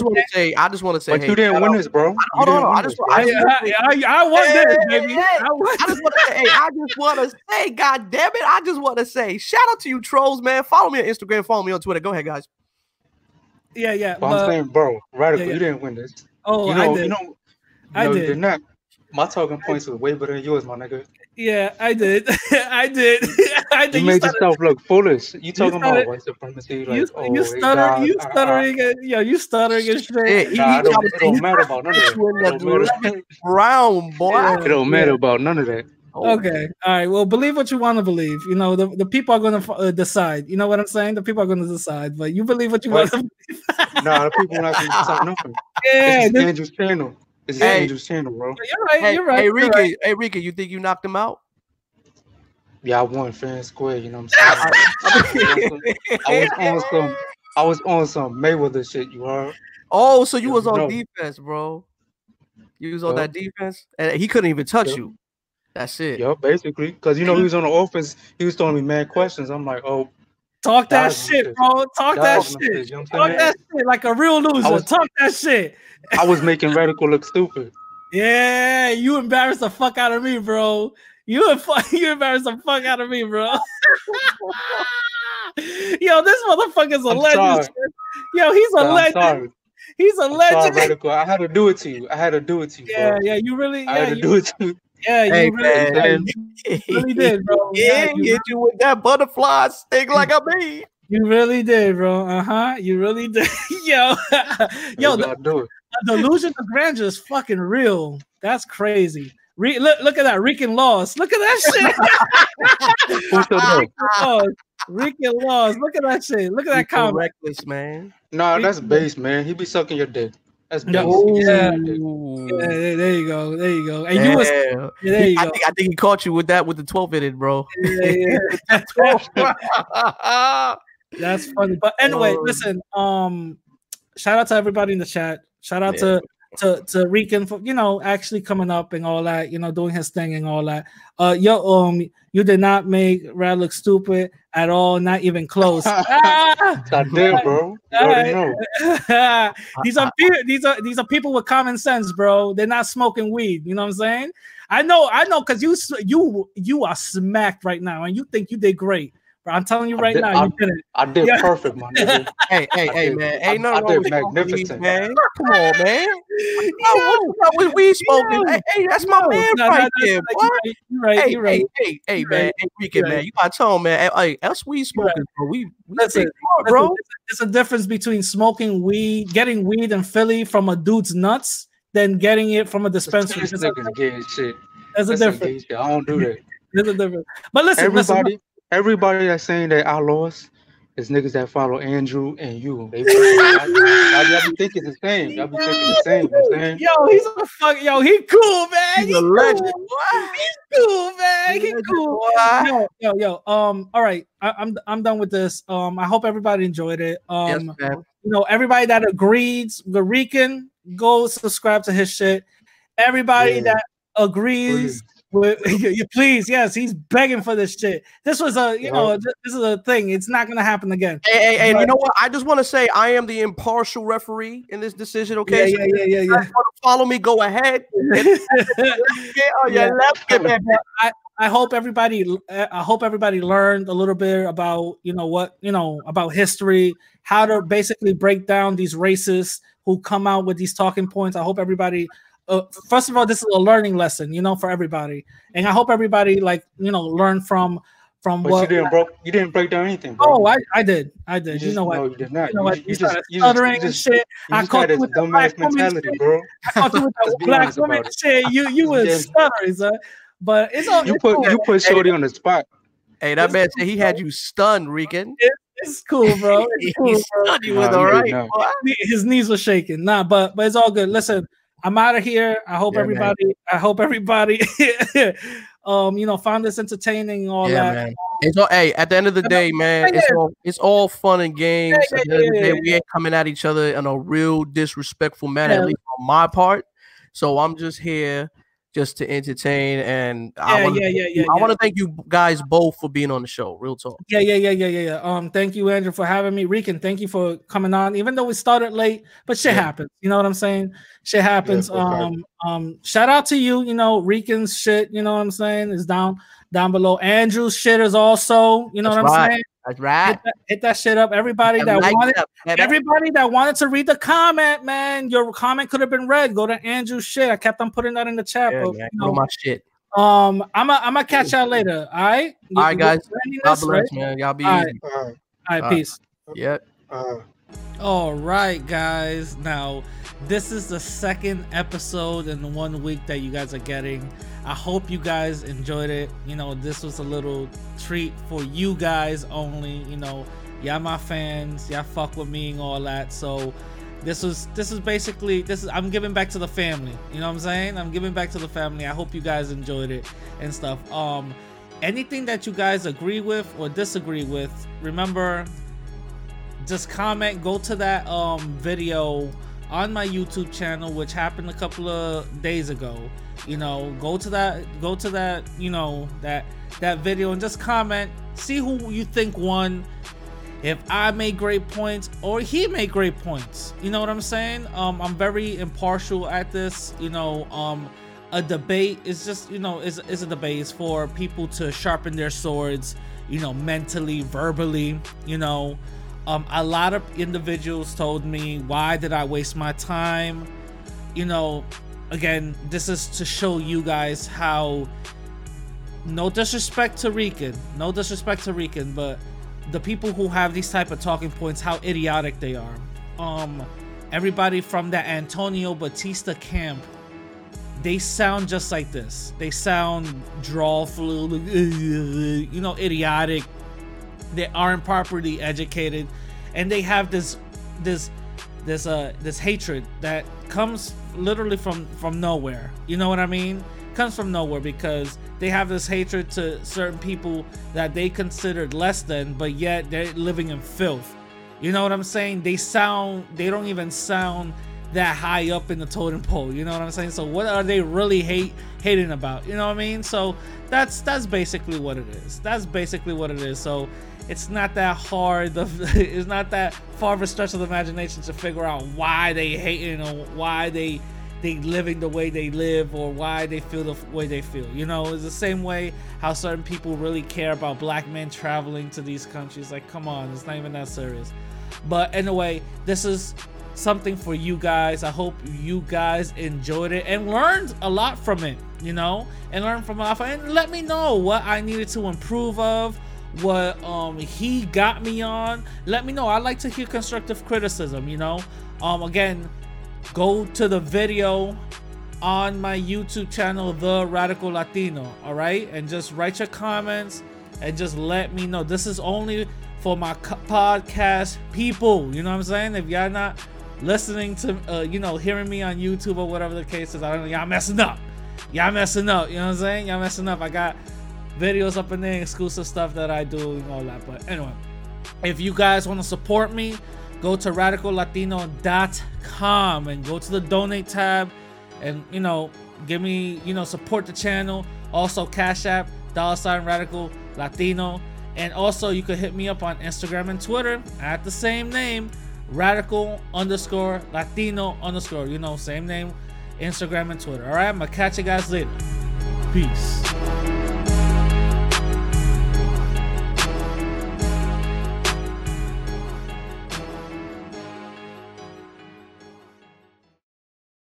just want to say, but hey, you didn't win this, bro. I won this, baby. I just want to say, God damn it, I just want to say, shout out to you trolls, man. Follow me on Instagram, follow me on Twitter. Go ahead, guys. Yeah. But I'm saying, bro, Radical, you didn't win this. Oh, you know, I did. You did not. My talking points was way better than yours, my nigga. Yeah, I did. I did. You made yourself look foolish. You talking about white supremacy? Like, you stuttering and shit. It don't matter about none of that. Brown boy. It don't matter about none of that. Okay. All right. Well, believe what you want to believe. You know, the people are going to decide. You know what I'm saying? The people are going to decide, but you believe what you want to believe. No, the people are not going to decide nothing. Yeah. It's Andrew's channel. It's Andrew's channel, bro. You're right. Hey, Rican, you think you knocked him out? Yeah, I won fair and square. You know what I'm saying? I was on some Mayweather shit. You heard? Oh, so you was on defense, bro. You was on that defense, and he couldn't even touch you. That's it. Yeah, basically, because you know he was on the offense. He was throwing me mad questions. I'm like, oh. Talk that shit, bro. Talk that shit. Talk that shit like a real loser. Talk that shit. I was making Radical look stupid. Yeah, you embarrassed the fuck out of me, bro. You embarrassed the fuck out of me, bro. Yo, this motherfucker's a legend. Yo, he's a legend. He's a legend. Radical. I had to do it to you. Yeah, you really. I had to do it to you. Yeah, you really did, bro. Yeah, get you with that butterfly sting like a bee. You really did, bro. You really did. Yo, the delusion of grandeur is fucking real. That's crazy. Look at that. Rican lost. Look at that shit. Rican lost. Look at that shit. Look at that comment. Reckless, man. Nah, that's base, man. He be sucking your dick. That's there you go. And you was I think he caught you with the 12 in it, bro. Yeah. That's funny. But anyway, listen, shout out to everybody in the chat. Shout out to to Rican for, you know, actually coming up and all that, you know, doing his thing and all that. You did not make Rad look stupid at all, not even close. These are people with common sense, bro. They're not smoking weed. You know what I'm saying? I know, because you are smacked right now, and you think you did great. I'm telling you right now, you did perfect, my nigga. Hey, man. Ain't nothing wrong with magnificent, man. Come on, man. What we smoking? Yeah. Hey, that's my man right there. Hey, man. Hey, Rican, man. You got to tell him, man. Hey, that's weed smoking, bro. Listen, bro. There's a difference between smoking weed, getting weed in Philly from a dude's nuts, than getting it from a dispensary. There's a difference. I don't do that. There's a difference. But listen, everybody. Everybody that's saying that I lost is niggas that follow Andrew and you. I be thinking the same. Y'all be thinking the same. Yo, he's a fuck. Yo, he cool, man. He's a legend. Cool. He's cool, man. He cool. Yo. All right. I'm done with this. I hope everybody enjoyed it. Yes, man. You know, everybody that agrees, the Rican, go subscribe to his shit. Everybody that agrees. Please, yes, he's begging for this shit. This was a, this is a thing. It's not gonna happen again. Hey, and you know what? I just want to say I am the impartial referee in this decision. Okay, yeah. If you want to follow me, go ahead. I hope everybody. I hope everybody learned a little bit about about history, how to basically break down these racists who come out with these talking points. I hope everybody. First of all, this is a learning lesson, for everybody, and I hope everybody learn from but what you didn't break down anything. Bro. Oh, I did. You know what? No, you did not. You just caught you with that black mentality, bro. I caught you with that black woman shit. You were stuttering, son. But it's all you put Shorty on the spot. Hey, that man said he had you stunned, Rican. It's cool, bro. It's cool, bro. You was all right. His knees were shaking. Nah, but it's all good. Listen. I'm out of here. I hope everybody. Man. I hope everybody. Found this entertaining. And all that. Man. It's all. Hey, at the end of the day, man, it's all fun and games. At the end of the day, we ain't coming at each other in a real disrespectful manner, at least on my part. So I'm just here, just to entertain, and I want to thank you guys both for being on the show. Real talk. Yeah. Thank you, Andrew, for having me. Rican, thank you for coming on, even though we started late, but shit happens. You know what I'm saying? Shit happens. Shout out to you. Rican's shit. You know what I'm saying? Is down below. Andrew's shit is also. You know That's what I'm right. saying? That's right. Hit that shit up. Everybody that wanted to read the comment, man. Your comment could have been read. Go to Andrew's shit. I kept on putting that in the chat. Yeah, but, my shit. I'm gonna catch y'all later. All right. All right, guys. God bless, man. Y'all be easy. All right. Peace. Yep. All right, guys. Now, this is the second episode in 1 week that you guys are getting. I hope you guys enjoyed it. This was a little treat for you guys only. Y'all my fans. Y'all fuck with me and all that. So this is basically I'm giving back to the family. You know what I'm saying? I'm giving back to the family. I hope you guys enjoyed it and stuff. Anything that you guys agree with or disagree with, remember, just comment. Go to that video on my YouTube channel, which happened a couple of days ago. Go to that that video and just comment, see who you think won, if I made great points or he made great points. You know what I'm saying? I'm very impartial at this. A debate is just is a debate. It's for people to sharpen their swords, mentally, verbally. A lot of individuals told me, why did I waste my time? Again, this is to show you guys how, no disrespect to Rican, but the people who have these type of talking points, how idiotic they are. Everybody from that Antonio Bautista camp, they sound just like this. They sound drawful, idiotic. They aren't properly educated, and they have this hatred that comes literally from nowhere. You know what I mean? Comes from nowhere, because they have this hatred to certain people that they considered less than, but yet they're living in filth. You know what I'm saying? They don't even sound that high up in the totem pole, you know what I'm saying? So what are they really hating about, you know what I mean? So that's basically what it is. So it's not that hard. It's not that far of a stretch of the imagination to figure out why they hating or why they living the way they live or why they feel the way they feel. You know, it's the same way how certain people really care about black men traveling to these countries. Like, come on, it's not even that serious. But anyway, this is something for you guys. I hope you guys enjoyed it and learned a lot from it, you know, and learned from Alpha. And let me know what I needed to improve of, what he got me on. Let me know. I like to hear constructive criticism, you know. Again, go to the video on my YouTube channel, The Radical Latino, all right? And just write your comments and just let me know. This is only for my podcast people, you know what I'm saying? If y'all not listening to, you know, hearing me on YouTube or whatever the case is, I don't know, y'all messing up, you know what I'm saying? I got videos up in there, exclusive stuff that I do and all that. But anyway, if you guys want to support me, go to radicallatino.com and go to the donate tab and, you know, give me, you know, support the channel. Also Cash App, $Radical Latino. And also you can hit me up on Instagram and Twitter at the same name, radical_Latino_, you know, same name, Instagram and Twitter. All right, I'm going to catch you guys later. Peace.